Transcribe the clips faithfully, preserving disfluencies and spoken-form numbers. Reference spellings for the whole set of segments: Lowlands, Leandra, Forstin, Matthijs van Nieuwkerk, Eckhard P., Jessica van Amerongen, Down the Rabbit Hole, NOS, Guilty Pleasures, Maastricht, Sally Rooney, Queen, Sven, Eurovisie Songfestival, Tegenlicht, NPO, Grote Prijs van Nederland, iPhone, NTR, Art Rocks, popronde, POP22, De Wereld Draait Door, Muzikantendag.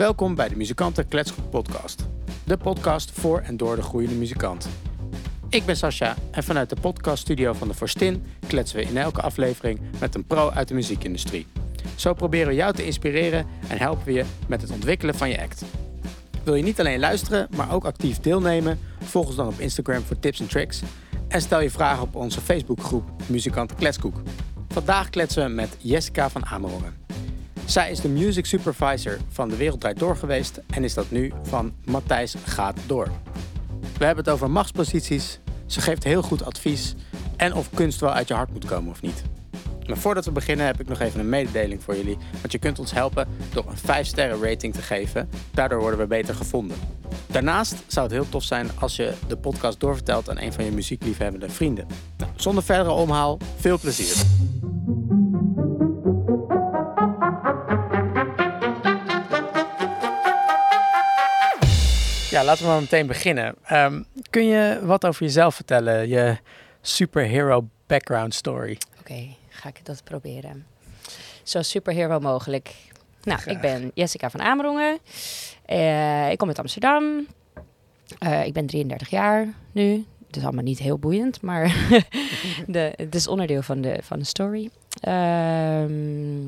Welkom bij de Muzikanten Kletskoek Podcast. De podcast voor en door de groeiende muzikant. Ik ben Sascha en vanuit de podcaststudio van de Forstin kletsen we in elke aflevering met een pro uit de muziekindustrie. Zo proberen we jou te inspireren en helpen we je met het ontwikkelen van je act. Wil je niet alleen luisteren, maar ook actief deelnemen? Volg ons dan op Instagram voor tips en tricks. En stel je vragen op onze Facebookgroep Muzikanten Kletskoek. Vandaag kletsen we met Jessica van Amerongen. Zij is de music supervisor van De Wereld Draait Door geweest en is dat nu van Matthijs Gaat Door. We hebben het over machtsposities, ze geeft heel goed advies en of kunst wel uit je hart moet komen of niet. Maar voordat we beginnen heb ik nog even een mededeling voor jullie, want je kunt ons helpen door een vijf sterren rating te geven. Daardoor worden we beter gevonden. Daarnaast zou het heel tof zijn als je de podcast doorvertelt aan een van je muziekliefhebbende vrienden. Nou, zonder verdere omhaal, veel plezier. Ja, laten we maar meteen beginnen. Um, kun je wat over jezelf vertellen? Je superhero background story. Oké, okay, ga ik dat proberen. Zo superhero mogelijk. Nou, graag. Ik ben Jessica van Amerongen. Uh, ik kom uit Amsterdam. Uh, ik ben drieëndertig jaar nu. Dat is allemaal niet heel boeiend, maar de, het is onderdeel van de, van de story. Um,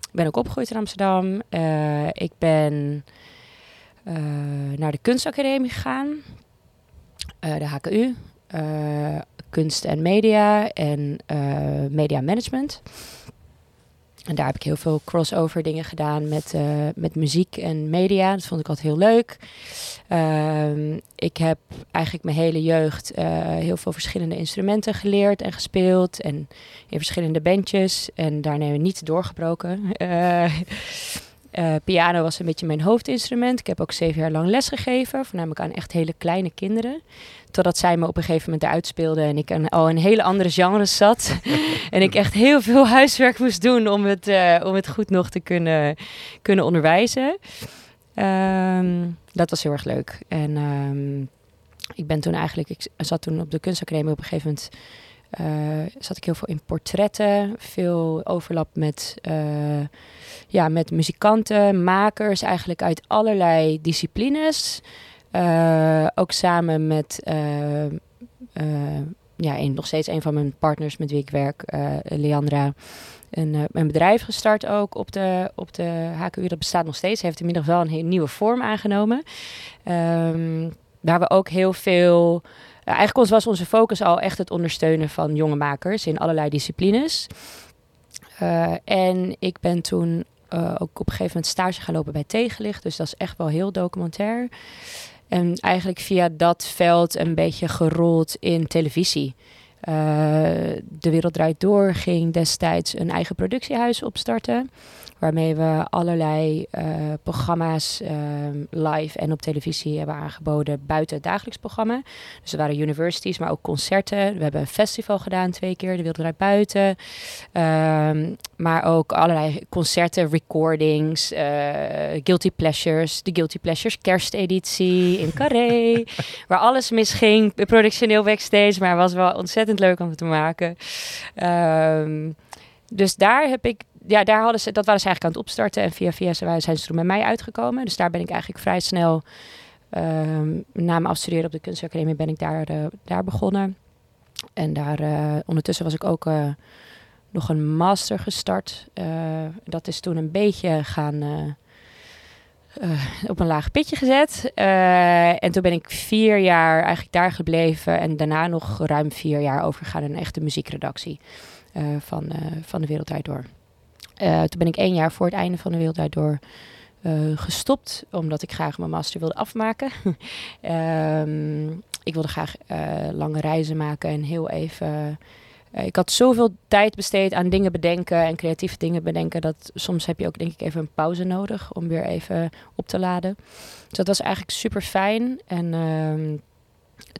ik ben ook opgegroeid in Amsterdam. Uh, ik ben... Uh, naar de kunstacademie gegaan, uh, de H K U, uh, kunst en media en uh, media management. En daar heb ik heel veel crossover dingen gedaan met, uh, met muziek en media. Dat vond ik altijd heel leuk. Uh, ik heb eigenlijk mijn hele jeugd uh, heel veel verschillende instrumenten geleerd en gespeeld. En in verschillende bandjes en daarna niet doorgebroken. Uh, Uh, piano was een beetje mijn hoofdinstrument. Ik heb ook zeven jaar lang les gegeven, voornamelijk aan echt hele kleine kinderen. Totdat zij me op een gegeven moment eruit speelden en ik een, al in hele andere genres zat. En ik echt heel veel huiswerk moest doen om het, uh, om het goed nog te kunnen, kunnen onderwijzen. Um, dat was heel erg leuk. En um, ik ben toen eigenlijk, ik zat toen op de kunstacademie op een gegeven moment. Uh, zat ik heel veel in portretten, veel overlap met, uh, ja, met muzikanten, makers, eigenlijk uit allerlei disciplines. Uh, ook samen met uh, uh, ja, een, nog steeds een van mijn partners met wie ik werk, uh, Leandra. Een, uh, een bedrijf gestart ook op de, op de H K U, dat bestaat nog steeds, heeft inmiddels wel een heel nieuwe vorm aangenomen. Um, waar we ook heel veel... Uh, eigenlijk was onze focus al echt het ondersteunen van jonge makers in allerlei disciplines. Uh, en ik ben toen uh, ook op een gegeven moment stage gaan lopen bij Tegenlicht. Dus dat is echt wel heel documentair. En eigenlijk via dat veld een beetje gerold in televisie. Uh, De Wereld Draait Door ging destijds een eigen productiehuis opstarten. Waarmee we allerlei uh, programma's uh, live en op televisie hebben aangeboden buiten het dagelijks programma. Dus er waren universities, maar ook concerten. We hebben een festival gedaan twee keer, De Wereld Draait Buiten. Um, maar ook allerlei concerten, recordings, uh, Guilty Pleasures. De Guilty Pleasures kersteditie in Carré. Waar alles misging, productioneel backstage, maar was wel ontzettend leuk om het te maken. Um, dus daar heb ik... Ja, daar hadden ze, dat waren ze eigenlijk aan het opstarten. En via via zijn ze toen bij mij uitgekomen. Dus daar ben ik eigenlijk vrij snel... Um, na mijn afstuderen op de kunstacademie ben ik daar, uh, daar begonnen. En daar uh, ondertussen was ik ook uh, nog een master gestart. Uh, dat is toen een beetje gaan... Uh, uh, op een laag pitje gezet. Uh, en toen ben ik vier jaar eigenlijk daar gebleven. En daarna nog ruim vier jaar overgegaan in een echte muziekredactie. Uh, van, uh, van De Wereld Draait Door. Uh, toen ben ik één jaar voor het einde van De Wereld Draait Door uh, gestopt. Omdat ik graag mijn master wilde afmaken. um, ik wilde graag uh, lange reizen maken. En heel even... Uh, ik had zoveel tijd besteed aan dingen bedenken. En creatieve dingen bedenken. Dat soms heb je ook denk ik even een pauze nodig. Om weer even op te laden. Dus dat was eigenlijk super fijn. En um,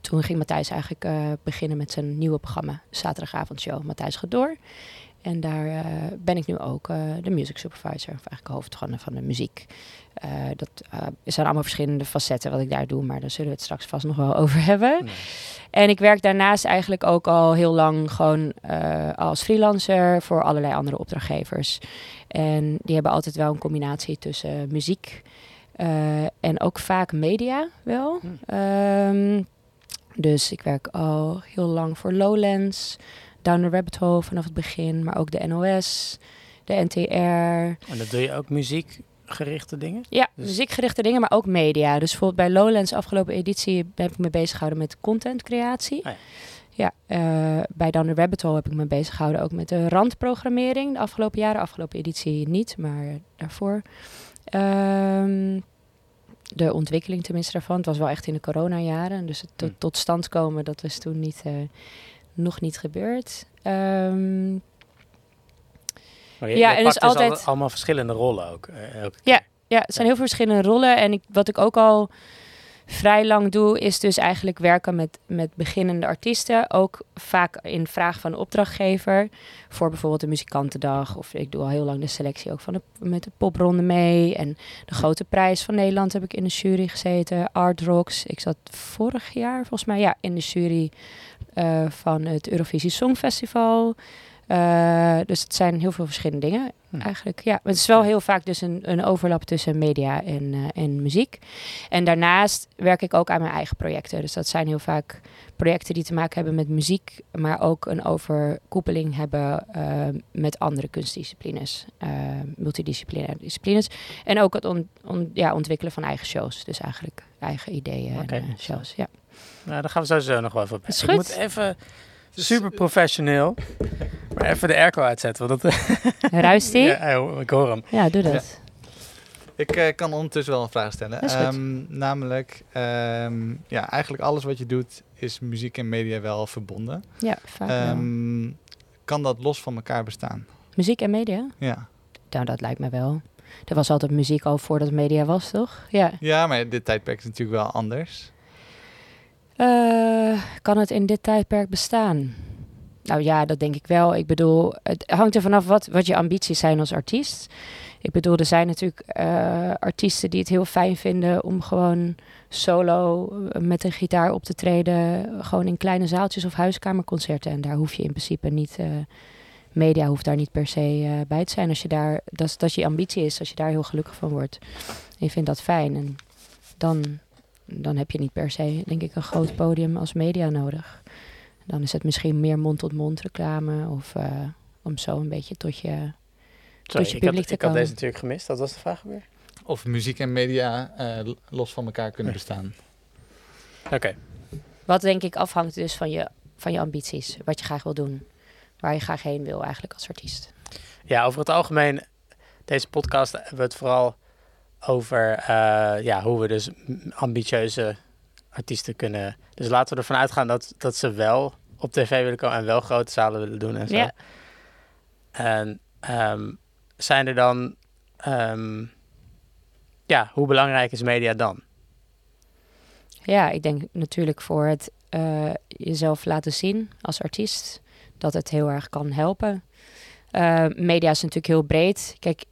toen ging Matthijs eigenlijk uh, beginnen met zijn nieuwe programma. Zaterdagavondshow. Matthijs Gaat Door. En daar uh, ben ik nu ook uh, de music supervisor, of eigenlijk hoofdgenoot van de muziek. Uh, dat uh, zijn allemaal verschillende facetten wat ik daar doe, maar daar zullen we het straks vast nog wel over hebben. Nee. En ik werk daarnaast eigenlijk ook al heel lang gewoon uh, als freelancer voor allerlei andere opdrachtgevers. En die hebben altijd wel een combinatie tussen muziek, Uh, en ook vaak media wel. Mm. Um, dus ik werk al heel lang voor Lowlands, Down the Rabbit Hole vanaf het begin, maar ook de N O S, de N T R. En dat doe je ook muziekgerichte dingen? Ja, dus... muziekgerichte dingen, maar ook media. Dus bijvoorbeeld bij Lowlands afgelopen editie heb ik me bezig gehouden met contentcreatie. Ah, ja. Ja, uh, bij Down the Rabbit Hole heb ik me bezig gehouden ook met de randprogrammering de afgelopen jaren. Afgelopen editie niet, maar daarvoor. Um, de ontwikkeling tenminste daarvan. Het was wel echt in de coronajaren. Dus het tot, tot stand komen, dat is toen niet, uh, nog niet gebeurd. Um, maar je, ja, je en dus altijd al, allemaal verschillende rollen ook. Uh, elke ja, ja, het zijn heel veel verschillende rollen. En ik, wat ik ook al... vrij lang doe, is dus eigenlijk werken met, met beginnende artiesten. Ook vaak in vraag van de opdrachtgever. Voor bijvoorbeeld de Muzikantendag. Of ik doe al heel lang de selectie ook van de, met de popronde mee. En de Grote Prijs van Nederland heb ik in de jury gezeten. Art Rocks. Ik zat vorig jaar volgens mij ja, in de jury uh, van het Eurovisie Songfestival. Uh, dus het zijn heel veel verschillende dingen hmm. eigenlijk. Ja, het is wel heel vaak dus een, een overlap tussen media en, uh, en muziek. En daarnaast werk ik ook aan mijn eigen projecten. Dus dat zijn heel vaak projecten die te maken hebben met muziek, maar ook een overkoepeling hebben uh, met andere kunstdisciplines, uh, multidisciplinaire disciplines. En ook het on, on, ja, ontwikkelen van eigen shows. Dus eigenlijk eigen ideeën okay. en uh, shows. Ja. Nou, daar gaan we sowieso nog wel even op. Ik moet even super professioneel. Maar even de airco uitzetten. Want dat ruist hij? Ja, ik hoor hem. Ja, doe dat. Ja. Ik uh, kan ondertussen wel een vraag stellen. Um, namelijk, um, ja, eigenlijk alles wat je doet is muziek en media wel verbonden. Ja, vaak um, wel. Kan dat los van elkaar bestaan? Muziek en media? Ja. Nou, dat lijkt me wel. Er was altijd muziek al voordat media was, toch? Ja, ja maar dit tijdperk is natuurlijk wel anders. Uh, kan het in dit tijdperk bestaan? Nou ja, dat denk ik wel. Ik bedoel, het hangt er vanaf wat, wat je ambities zijn als artiest. Ik bedoel, er zijn natuurlijk uh, artiesten die het heel fijn vinden om gewoon solo met een gitaar op te treden. Gewoon in kleine zaaltjes of huiskamerconcerten. En daar hoef je in principe niet, uh, media hoeft daar niet per se uh, bij te zijn. Als je daar, dat, dat je ambitie is, als je daar heel gelukkig van wordt. En je vindt dat fijn. En dan, dan heb je niet per se, denk ik, een groot podium als media nodig. Dan is het misschien meer mond-tot-mond reclame of uh, om zo een beetje tot je, Sorry, tot je publiek ik had, te komen. Ik had deze natuurlijk gemist, dat was de vraag weer. Of muziek en media uh, los van elkaar kunnen nee. bestaan. Oké. Okay. Wat denk ik afhangt dus van je, van je ambities, wat je graag wil doen. Waar je graag heen wil eigenlijk als artiest. Ja, over het algemeen, deze podcast hebben we het vooral over uh, ja, hoe we dus ambitieuze artiesten kunnen... Dus laten we ervan uitgaan dat, dat ze wel op tv willen komen en wel grote zalen willen doen en zo. Ja. En um, zijn er dan... Um, ja, hoe belangrijk is media dan? Ja, ik denk natuurlijk voor het uh, jezelf laten zien als artiest. Dat het heel erg kan helpen. Uh, media is natuurlijk heel breed. Kijk...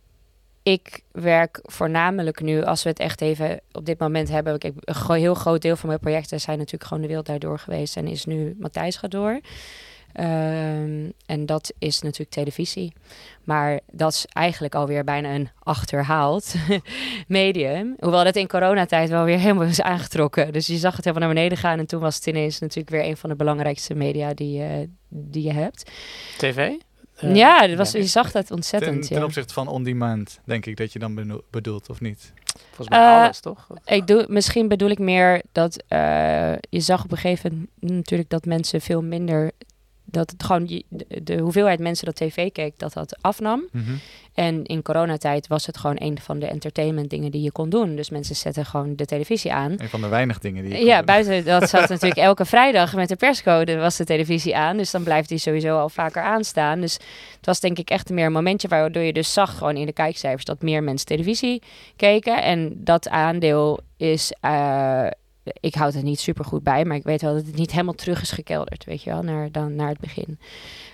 Ik werk voornamelijk nu, als we het echt even op dit moment hebben... Kijk, een heel groot deel van mijn projecten zijn natuurlijk gewoon De Wereld Draait Door geweest... en is nu Matthijs Gaat Door. Um, en dat is natuurlijk televisie. Maar dat is eigenlijk alweer bijna een achterhaald medium. Hoewel dat in coronatijd wel weer helemaal is aangetrokken. Dus je zag het helemaal naar beneden gaan... en toen was het ineens natuurlijk weer een van de belangrijkste media die, uh, die je hebt. T V? Uh, ja, dat was, ja, je zag dat ontzettend. Ten, ten ja. opzichte van on-demand, denk ik, dat je dan beno- bedoelt, of niet? Volgens mij uh, alles, toch? Ik doe, misschien bedoel ik meer dat uh, je zag op een gegeven moment natuurlijk dat mensen veel minder... dat het gewoon de, de hoeveelheid mensen dat tv keek, dat dat afnam. Mm-hmm. En in coronatijd was het gewoon een van de entertainment dingen die je kon doen. Dus mensen zetten gewoon de televisie aan. Een van de weinig dingen die je kon Ja, doen. Buiten dat zat natuurlijk elke vrijdag met de perscode was de televisie aan. Dus dan blijft die sowieso al vaker aanstaan. Dus het was denk ik echt meer een momentje waardoor je dus zag gewoon in de kijkcijfers dat meer mensen televisie keken. En dat aandeel is... Uh, Ik houd het niet super goed bij, maar ik weet wel dat het niet helemaal terug is gekelderd, weet je wel, naar, dan, naar het begin.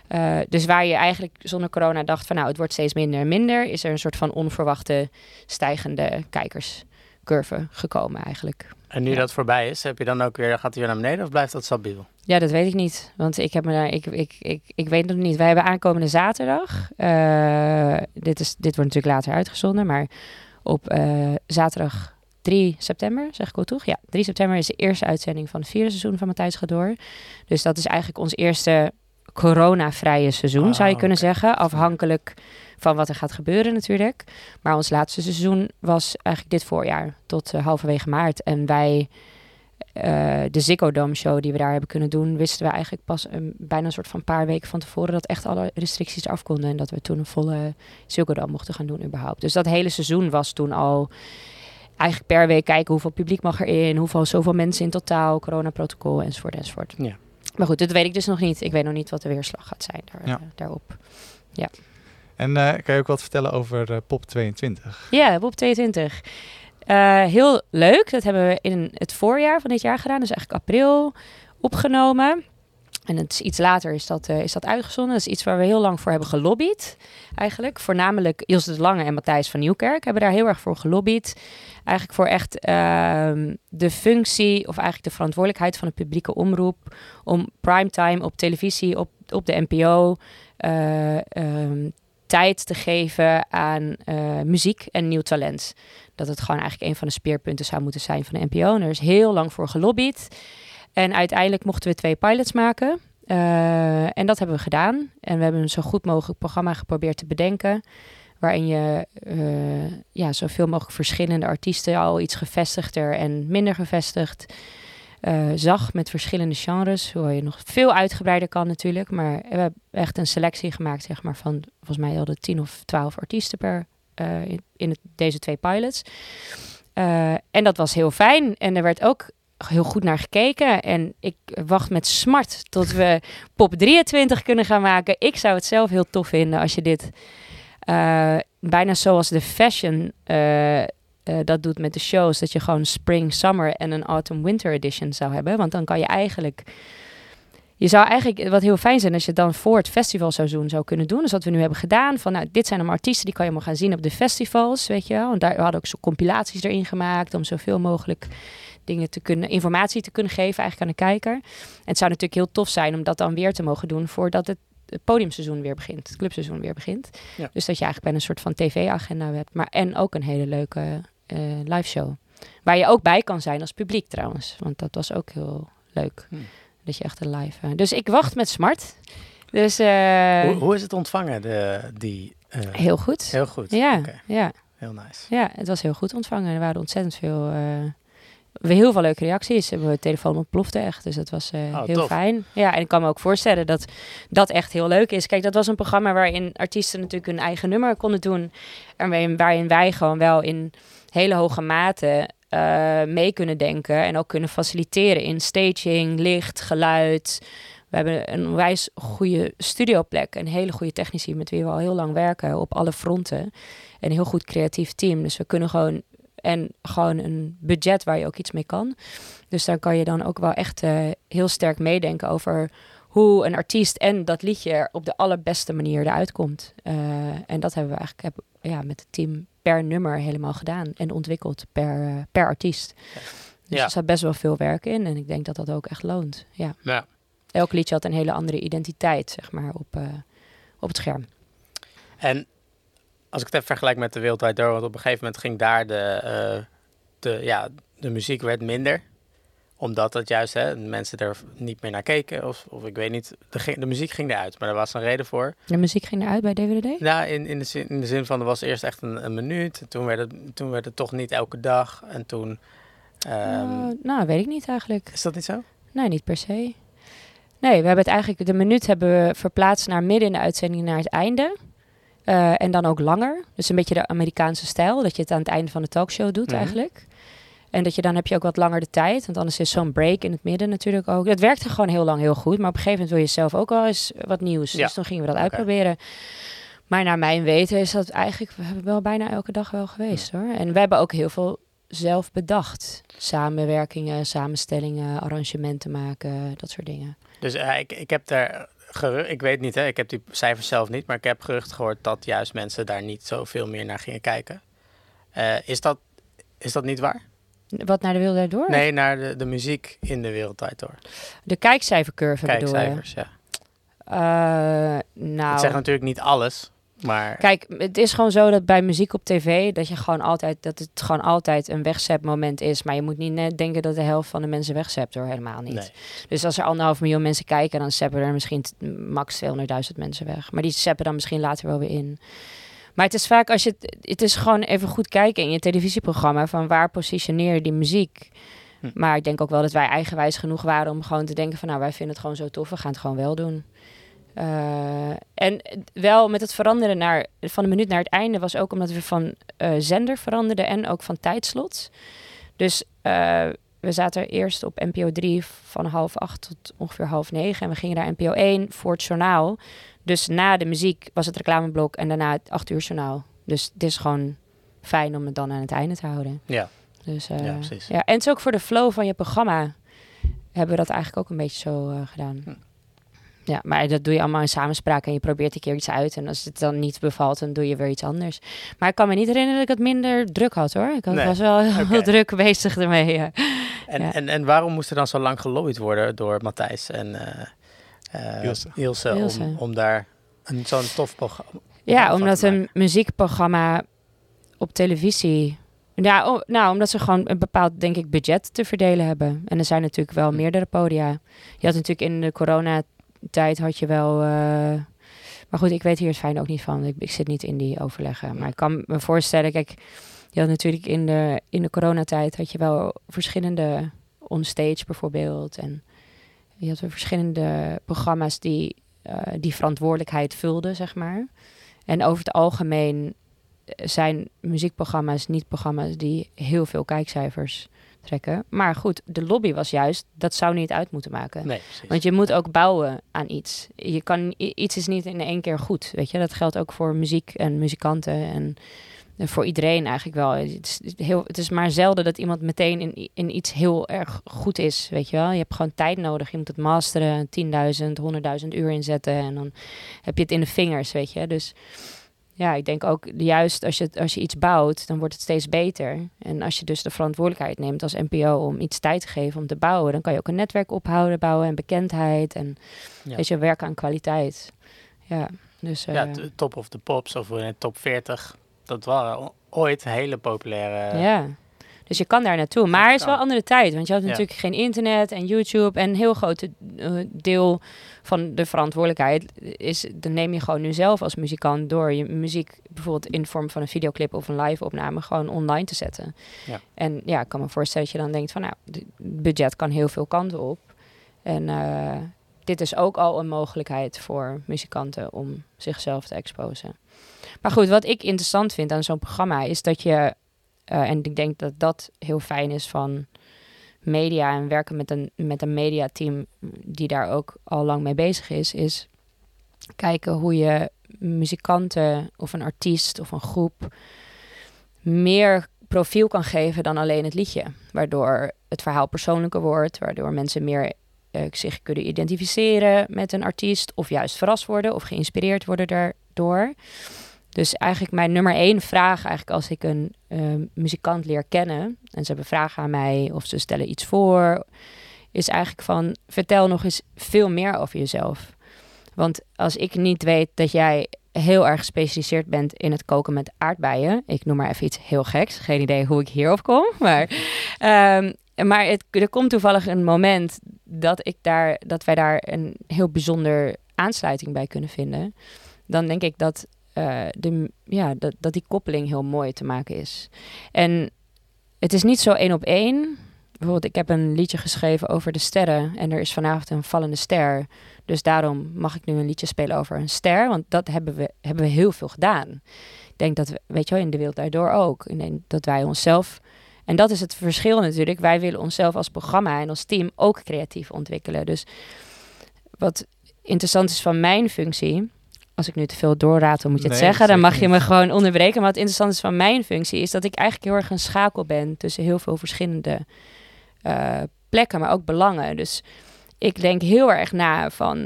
Uh, dus waar je eigenlijk zonder corona dacht van nou, het wordt steeds minder en minder, is er een soort van onverwachte stijgende kijkerscurve gekomen eigenlijk. En nu ja. dat voorbij is, heb je dan ook weer, gaat hij weer naar beneden of blijft dat stabiel? Ja, dat weet ik niet, want ik heb me daar, ik, ik, ik, ik weet het niet. Wij hebben aankomende zaterdag, uh, dit, is, dit wordt natuurlijk later uitgezonden, maar op uh, zaterdag... drie september, zeg ik wel toch? Ja, drie september is de eerste uitzending van het vierde seizoen van Matthijs Gaat Door. Dus dat is eigenlijk ons eerste coronavrije seizoen, oh, zou je kunnen okay. zeggen. Afhankelijk van wat er gaat gebeuren natuurlijk. Maar ons laatste seizoen was eigenlijk dit voorjaar, tot uh, halverwege maart. En wij, uh, de Ziggo Dome show die we daar hebben kunnen doen, wisten we eigenlijk pas een, bijna een soort van paar weken van tevoren dat echt alle restricties eraf konden. En dat we toen een volle Ziggo Dome mochten gaan doen überhaupt. Dus dat hele seizoen was toen al eigenlijk per week kijken hoeveel publiek mag erin, hoeveel, zoveel mensen in totaal, coronaprotocol enzovoort enzovoort. Ja. Maar goed, dat weet ik dus nog niet. Ik weet nog niet wat de weerslag gaat zijn daar, ja. uh, daarop. Ja. En uh, kan je ook wat vertellen over uh, pop tweeëntwintig? Ja, pop tweeëntwintig. Uh, heel leuk. Dat hebben we in het voorjaar van dit jaar gedaan. Dus eigenlijk april opgenomen. En het is iets later is dat, uh, is dat uitgezonden. Dat is iets waar we heel lang voor hebben gelobbyd eigenlijk. Voornamelijk Jos de Lange en Matthijs van Nieuwkerk hebben daar heel erg voor gelobbyd. Eigenlijk voor echt uh, de functie of eigenlijk de verantwoordelijkheid van de publieke omroep om primetime op televisie, op, op de N P O uh, um, tijd te geven aan uh, muziek en nieuw talent. Dat het gewoon eigenlijk een van de speerpunten zou moeten zijn van de N P O. En er is heel lang voor gelobbyd. En uiteindelijk mochten we twee pilots maken. Uh, en dat hebben we gedaan. En we hebben een zo goed mogelijk programma geprobeerd te bedenken. Waarin je uh, ja, zoveel mogelijk verschillende artiesten, al iets gevestigder en minder gevestigd, uh, zag met verschillende genres. Hoewel je nog veel uitgebreider kan natuurlijk. Maar we hebben echt een selectie gemaakt zeg maar, van volgens mij hadden tien of twaalf artiesten per uh, in, in het, deze twee pilots. Uh, en dat was heel fijn. En er werd ook heel goed naar gekeken. En ik wacht met smart tot we pop drieëntwintig kunnen gaan maken. Ik zou het zelf heel tof vinden als je dit uh, bijna zoals de fashion uh, uh, dat doet met de shows. Dat je gewoon spring, summer en een autumn winter edition zou hebben. Want dan kan je eigenlijk... Je zou eigenlijk wat heel fijn zijn als je het dan voor het festivalseizoen zou kunnen doen. Dus wat we nu hebben gedaan. Van, nou, dit zijn de artiesten die kan je maar gaan zien op de festivals. Weet je wel. En daar, we hadden ook zo compilaties erin gemaakt om zoveel mogelijk dingen te kunnen, informatie te kunnen geven eigenlijk aan de kijker. En het zou natuurlijk heel tof zijn om dat dan weer te mogen doen voordat het podiumseizoen weer begint, het clubseizoen weer begint. Ja. Dus dat je eigenlijk bijna een soort van tv-agenda hebt, maar en ook een hele leuke uh, live show. Waar je ook bij kan zijn als publiek trouwens, want dat was ook heel leuk. Hmm. Dat je echt een live... Uh, dus ik wacht met smart. Dus, uh, hoe, hoe is het ontvangen? De, die, uh, heel goed. Heel goed. Ja, okay. Ja. Heel nice. Ja, het was heel goed ontvangen. Er waren ontzettend veel... Uh, We heel veel leuke reacties. De telefoon ontplofte echt. Dus dat was uh, oh, heel tof. Fijn. Ja, en ik kan me ook voorstellen dat dat echt heel leuk is. Kijk, dat was een programma waarin artiesten natuurlijk hun eigen nummer konden doen. En waarin wij gewoon wel in hele hoge mate uh, mee kunnen denken. En ook kunnen faciliteren in staging, licht, geluid. We hebben een onwijs goede studioplek. Een hele goede technici met wie we al heel lang werken op alle fronten. Een heel goed creatief team. Dus we kunnen gewoon... En gewoon een budget waar je ook iets mee kan. Dus daar kan je dan ook wel echt uh, heel sterk meedenken over hoe een artiest en dat liedje er op de allerbeste manier eruit komt. Uh, en dat hebben we eigenlijk heb, ja, met het team per nummer helemaal gedaan. En ontwikkeld per, uh, per artiest. Dus ja. Er zat best wel veel werk in. En ik denk dat dat ook echt loont. Ja. Ja. Elk liedje had een hele andere identiteit, zeg maar, op, uh, op het scherm. En... Als ik het even vergelijk met De Wereld Draait Door, want op een gegeven moment ging daar de, uh, de, ja, de muziek werd minder. Omdat dat juist, hè, mensen er niet meer naar keken. Of, of ik weet niet, de, de muziek ging eruit, maar daar was een reden voor. De muziek ging eruit bij D W D? Nou, in, in, de, zin, in de zin van, er was eerst echt een, een minuut. Toen werd, het, toen werd het toch niet elke dag. En toen... Um... Uh, nou, weet ik niet eigenlijk. Is dat niet zo? Nee, niet per se. Nee, we hebben het eigenlijk, de minuut hebben we verplaatst naar midden in de uitzending naar het einde. Uh, en dan ook langer. Dus een beetje de Amerikaanse stijl. Dat je het aan het einde van de talkshow doet, mm-hmm, eigenlijk. En dat je dan heb je ook wat langer de tijd. Want anders is zo'n break in het midden natuurlijk ook. Dat werkte gewoon heel lang heel goed. Maar op een gegeven moment wil je zelf ook wel eens wat nieuws. Ja. Dus toen gingen we dat okay. uitproberen. Maar naar mijn weten is dat eigenlijk... We hebben wel bijna elke dag wel geweest, ja, hoor. En we hebben ook heel veel zelf bedacht. Samenwerkingen, samenstellingen, arrangementen maken. Dat soort dingen. Dus uh, ik, ik heb daar... Gerucht, ik weet niet, hè, ik heb die cijfers zelf niet, maar ik heb gerucht gehoord dat juist mensen daar niet zoveel meer naar gingen kijken. Uh, is, dat, is dat niet waar? Wat, naar De Wereld Draait Door? Nee, naar de, de muziek in De Wereld Draait Door. De kijkcijfercurve bedoel je? Kijkcijfers, ja. Uh, nou, het zegt natuurlijk niet alles. Maar... Kijk, het is gewoon zo dat bij muziek op tv... dat je gewoon altijd dat het gewoon altijd een wegzetmoment is. Maar je moet niet net denken dat de helft van de mensen wegzept, hoor. Helemaal niet. Nee. Dus als er anderhalf miljoen mensen kijken... dan zeppen er misschien t- max tweehonderdduizend mensen weg. Maar die zeppen dan misschien later wel weer in. Maar het is vaak als je... T- het is gewoon even goed kijken in je televisieprogramma... van waar positioneer je die muziek... Hm. Maar ik denk ook wel dat wij eigenwijs genoeg waren om gewoon te denken van... nou, wij vinden het gewoon zo tof, we gaan het gewoon wel doen. Uh, en wel met het veranderen naar, van de minuut naar het einde... was ook omdat we van uh, zender veranderden en ook van tijdslot. Dus uh, we zaten eerst op N P O drie van half acht tot ongeveer half negen... en we gingen naar N P O één voor het journaal. Dus na de muziek was het reclameblok en daarna het acht uur journaal. Dus het is gewoon fijn om het dan aan het einde te houden. Ja. Dus, uh, ja, precies. Ja, en het is ook voor de flow van je programma hebben we dat eigenlijk ook een beetje zo uh, gedaan. Hm. Ja, maar dat doe je allemaal in samenspraak en je probeert een keer iets uit. En als het dan niet bevalt, dan doe je weer iets anders. Maar ik kan me niet herinneren dat ik het minder druk had, hoor. Ik had, nee. was wel heel okay. druk bezig ermee. Ja. En, ja. En, en waarom moest er dan zo lang gelobbied worden door Matthijs en uh, uh, Ilse om, om daar een, zo'n tof programma... Ja, omdat een muziekprogramma op televisie... Ja, oh, nou, omdat ze gewoon een bepaald, denk ik, budget te verdelen hebben. En er zijn natuurlijk wel meerdere podia. Je had natuurlijk in de coronatijd had je wel... Uh... Maar goed, ik weet hier het fijn ook niet van. Ik, ik zit niet in die overleggen. Maar ik kan me voorstellen, kijk... Je had natuurlijk in de, in de coronatijd had je wel verschillende onstage bijvoorbeeld. En je had wel verschillende programma's die uh, die verantwoordelijkheid vulden, zeg maar. En over het algemeen... zijn muziekprogramma's niet programma's die heel veel kijkcijfers trekken. Maar goed, de lobby was juist, dat zou niet uit moeten maken. Nee, precies. Want je moet ook bouwen aan iets. Je kan, iets is niet in één keer goed, weet je. Dat geldt ook voor muziek en muzikanten en, en voor iedereen eigenlijk wel. Het is, heel, het is maar zelden dat iemand meteen in, in iets heel erg goed is, weet je wel. Je hebt gewoon tijd nodig. Je moet het masteren, tienduizend, honderdduizend uur inzetten en dan heb je het in de vingers, weet je. Dus... Ja, ik denk ook juist als je, als je iets bouwt, dan wordt het steeds beter. En als je dus de verantwoordelijkheid neemt als N P O om iets tijd te geven om te bouwen, dan kan je ook een netwerk ophouden, bouwen en bekendheid en ja. Weet je, werken aan kwaliteit. Ja, dus... Uh, ja, t- top of the pops of in top veertig, dat waren ooit hele populaire... Ja, dus je kan daar naartoe. Maar het is wel andere tijd, want je had natuurlijk ja. geen internet en YouTube en een heel groot deel... van de verantwoordelijkheid is, dan neem je gewoon nu zelf als muzikant door je muziek bijvoorbeeld in de vorm van een videoclip of een live opname gewoon online te zetten. Ja. En ja, ik kan me voorstellen dat je dan denkt van nou, het budget kan heel veel kanten op. En uh, dit is ook al een mogelijkheid voor muzikanten om zichzelf te exposen. Maar goed, wat ik interessant vind aan zo'n programma is dat je, uh, en ik denk dat dat heel fijn is van... media en werken met een, met een mediateam die daar ook al lang mee bezig is, is kijken hoe je muzikanten of een artiest of een groep meer profiel kan geven dan alleen het liedje. Waardoor het verhaal persoonlijker wordt, waardoor mensen meer uh, zich kunnen identificeren met een artiest of juist verrast worden of geïnspireerd worden daardoor. Dus eigenlijk mijn nummer één vraag, eigenlijk als ik een uh, muzikant leer kennen... en ze hebben vragen aan mij of ze stellen iets voor... is eigenlijk van, vertel nog eens veel meer over jezelf. Want als ik niet weet dat jij heel erg gespecialiseerd bent... in het koken met aardbeien... ik noem maar even iets heel geks, geen idee hoe ik hierop kom... maar, um, maar het, er komt toevallig een moment dat, ik daar, dat wij daar een heel bijzonder aansluiting bij kunnen vinden... dan denk ik dat... Uh, de, ja, dat, dat die koppeling heel mooi te maken is. En het is niet zo één op één. Bijvoorbeeld, ik heb een liedje geschreven over de sterren... en er is vanavond een vallende ster. Dus daarom mag ik nu een liedje spelen over een ster... want dat hebben we, hebben we heel veel gedaan. Ik denk dat we, weet je wel, in De Wereld Draait Door ook... Ik denk dat wij onszelf... en dat is het verschil natuurlijk... wij willen onszelf als programma en als team ook creatief ontwikkelen. Dus wat interessant is van mijn functie... Als ik nu te veel doorraad, dan moet je het nee, zeggen. Dan mag je me gewoon onderbreken. Maar wat interessant is van mijn functie... is dat ik eigenlijk heel erg een schakel ben... tussen heel veel verschillende uh, plekken, maar ook belangen. Dus ik denk heel erg na van...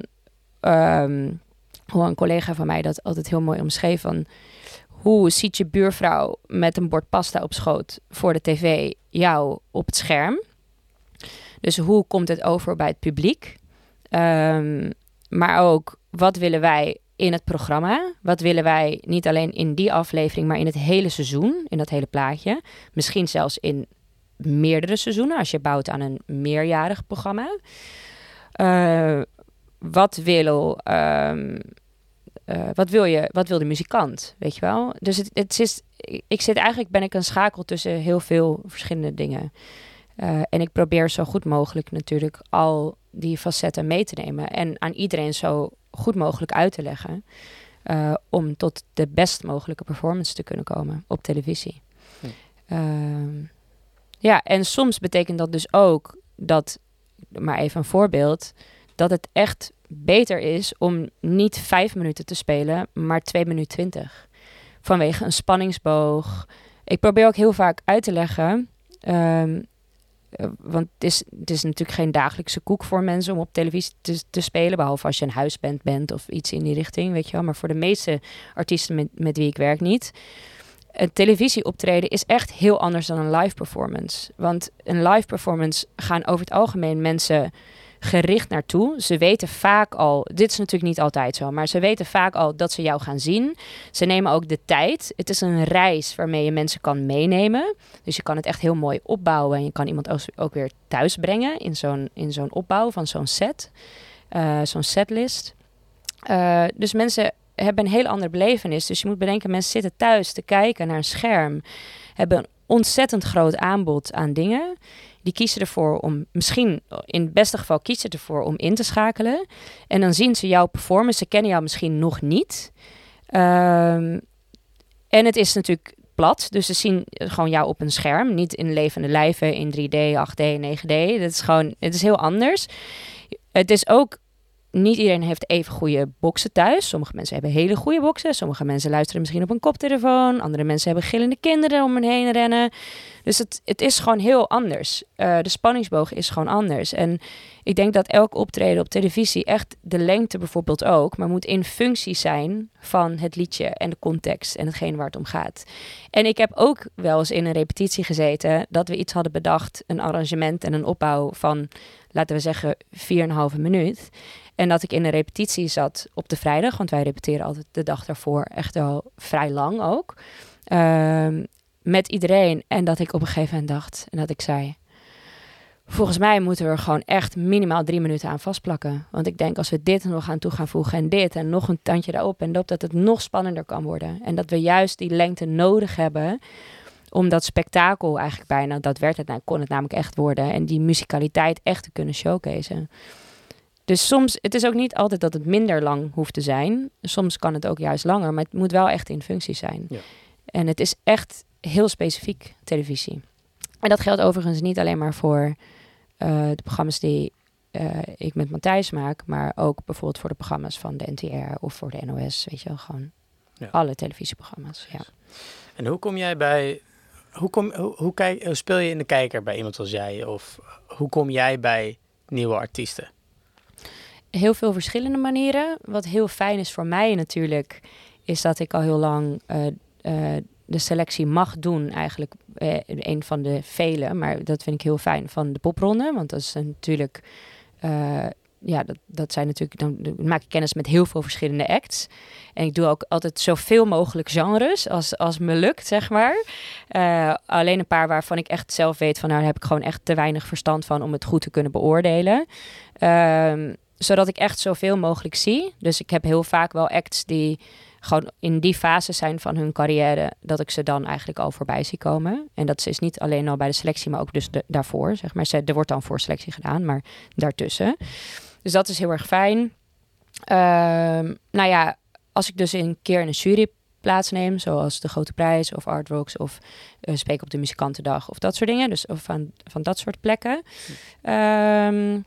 Um, hoe een collega van mij dat altijd heel mooi omschreef... van hoe ziet je buurvrouw met een bord pasta op schoot... voor de tv jou op het scherm? Dus hoe komt het over bij het publiek? Um, maar ook, wat willen wij... in het programma? Wat willen wij niet alleen in die aflevering, maar in het hele seizoen, in dat hele plaatje? Misschien zelfs in meerdere seizoenen, als je bouwt aan een meerjarig programma. Uh, wat wil... Um, Uh, wat wil je? Wat wil de muzikant? Weet je wel? Dus het, het is, ik zit eigenlijk, ben ik een schakel tussen heel veel verschillende dingen. Uh, en ik probeer zo goed mogelijk natuurlijk al die facetten mee te nemen. En aan iedereen zo goed mogelijk uit te leggen. Uh, om tot de best mogelijke performance te kunnen komen op televisie. Hm. Uh, ja, en soms betekent dat dus ook dat, maar even een voorbeeld, dat het echt beter is om niet vijf minuten te spelen, maar twee minuten twintig. Vanwege een spanningsboog. Ik probeer ook heel vaak uit te leggen. Um, want het is, het is natuurlijk geen dagelijkse koek voor mensen om op televisie te, te spelen. Behalve als je een huisband bent of iets in die richting, weet je wel. Maar voor de meeste artiesten met, met wie ik werk niet. Een televisieoptreden is echt heel anders dan een live performance. Want een live performance gaan over het algemeen mensen gericht naartoe. Ze weten vaak al, dit is natuurlijk niet altijd zo, maar ze weten vaak al dat ze jou gaan zien. Ze nemen ook de tijd. Het is een reis waarmee je mensen kan meenemen. Dus je kan het echt heel mooi opbouwen en je kan iemand ook weer thuis brengen in zo'n, in zo'n opbouw van zo'n set. Uh, zo'n setlist. Uh, dus mensen hebben een heel andere belevenis. Dus je moet bedenken, mensen zitten thuis te kijken naar een scherm, hebben een ontzettend groot aanbod aan dingen. Die kiezen ervoor om, misschien in het beste geval kiezen ervoor om in te schakelen. En dan zien ze jouw performance. Ze kennen jou misschien nog niet. Um, en het is natuurlijk plat. Dus ze zien gewoon jou op een scherm. Niet in levende lijven, in drie D, acht D, negen D. Dat is gewoon, het is heel anders. Het is ook, niet iedereen heeft even goede boksen thuis. Sommige mensen hebben hele goede boksen. Sommige mensen luisteren misschien op een koptelefoon. Andere mensen hebben gillende kinderen om hen heen rennen. Dus het, het is gewoon heel anders. Uh, de spanningsboog is gewoon anders. En ik denk dat elk optreden op televisie, echt de lengte bijvoorbeeld ook, maar moet in functie zijn van het liedje en de context en hetgeen waar het om gaat. En ik heb ook wel eens in een repetitie gezeten dat we iets hadden bedacht, een arrangement en een opbouw van, laten we zeggen, vier komma vijf minuut. En dat ik in een repetitie zat op de vrijdag, want wij repeteren altijd de dag daarvoor echt wel vrij lang ook, uh, met iedereen. En dat ik op een gegeven moment dacht en dat ik zei, volgens mij moeten we er gewoon echt minimaal drie minuten aan vastplakken. Want ik denk als we dit nog aan toe gaan voegen en dit en nog een tandje daarop en dat, dat het nog spannender kan worden. En dat we juist die lengte nodig hebben om dat spektakel eigenlijk bijna, dat werd het, nou, kon het namelijk echt worden. En die musicaliteit echt te kunnen showcaseen. Dus soms, het is ook niet altijd dat het minder lang hoeft te zijn. Soms kan het ook juist langer, maar het moet wel echt in functie zijn. Ja. En het is echt heel specifiek televisie. En dat geldt overigens niet alleen maar voor uh, de programma's die uh, ik met Matthijs maak, maar ook bijvoorbeeld voor de programma's van de N T R of voor de N O S. Weet je wel, gewoon ja. Alle televisieprogramma's. Ja. En hoe kom jij bij, hoe, kom, hoe, hoe, kijk, hoe speel je in de kijker bij iemand als jij? Of hoe kom jij bij nieuwe artiesten? Heel veel verschillende manieren. Wat heel fijn is voor mij natuurlijk, is dat ik al heel lang uh, uh, de selectie mag doen. Eigenlijk uh, een van de vele, maar dat vind ik heel fijn, van de popronde. Want dat is natuurlijk, uh, ja, dat, dat zijn natuurlijk, dan maak ik kennis met heel veel verschillende acts. En ik doe ook altijd zoveel mogelijk genres als, als me lukt, zeg maar. Uh, alleen een paar waarvan ik echt zelf weet van, nou, daar heb ik gewoon echt te weinig verstand van om het goed te kunnen beoordelen. Um, Zodat ik echt zoveel mogelijk zie. Dus ik heb heel vaak wel acts die gewoon in die fase zijn van hun carrière, dat ik ze dan eigenlijk al voorbij zie komen. En dat is niet alleen al bij de selectie, maar ook dus de, daarvoor. Zeg maar. Er wordt dan voorselectie gedaan, maar daartussen. Dus dat is heel erg fijn. Um, nou ja, als ik dus een keer in een jury plaatsneem, zoals de Grote Prijs of Art Rocks of uh, Spreek op de Muzikantendag of dat soort dingen. Dus of van, van dat soort plekken. Um,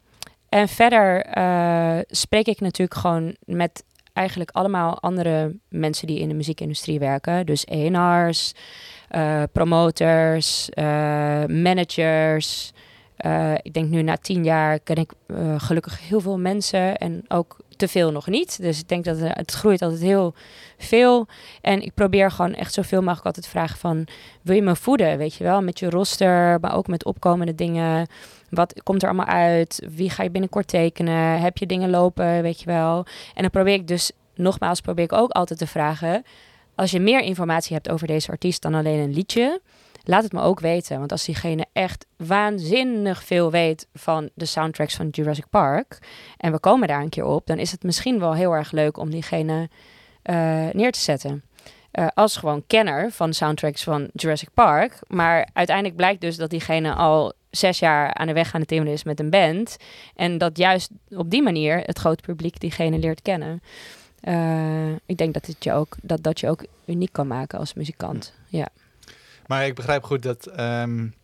En verder uh, spreek ik natuurlijk gewoon met eigenlijk allemaal andere mensen die in de muziekindustrie werken. Dus E en R's, uh, promoters, uh, managers. Uh, ik denk nu na tien jaar ken ik uh, gelukkig heel veel mensen en ook te veel nog niet. Dus ik denk dat het groeit altijd heel veel. En ik probeer gewoon echt zoveel mogelijk altijd vragen van, wil je me voeden, weet je wel? Met je roster, maar ook met opkomende dingen. Wat komt er allemaal uit? Wie ga je binnenkort tekenen? Heb je dingen lopen, weet je wel? En dan probeer ik dus nogmaals probeer ik ook altijd te vragen, als je meer informatie hebt over deze artiest dan alleen een liedje, laat het me ook weten. Want als diegene echt waanzinnig veel weet van de soundtracks van Jurassic Park en we komen daar een keer op, dan is het misschien wel heel erg leuk om diegene uh, neer te zetten. Uh, als gewoon kenner van soundtracks van Jurassic Park. Maar uiteindelijk blijkt dus dat diegene al zes jaar aan de weg aan het timmeren is met een band. En dat juist op die manier het grote publiek diegene leert kennen. Uh, ik denk dat, het je ook, dat dat je ook uniek kan maken als muzikant. Ja. Maar ik begrijp goed dat um,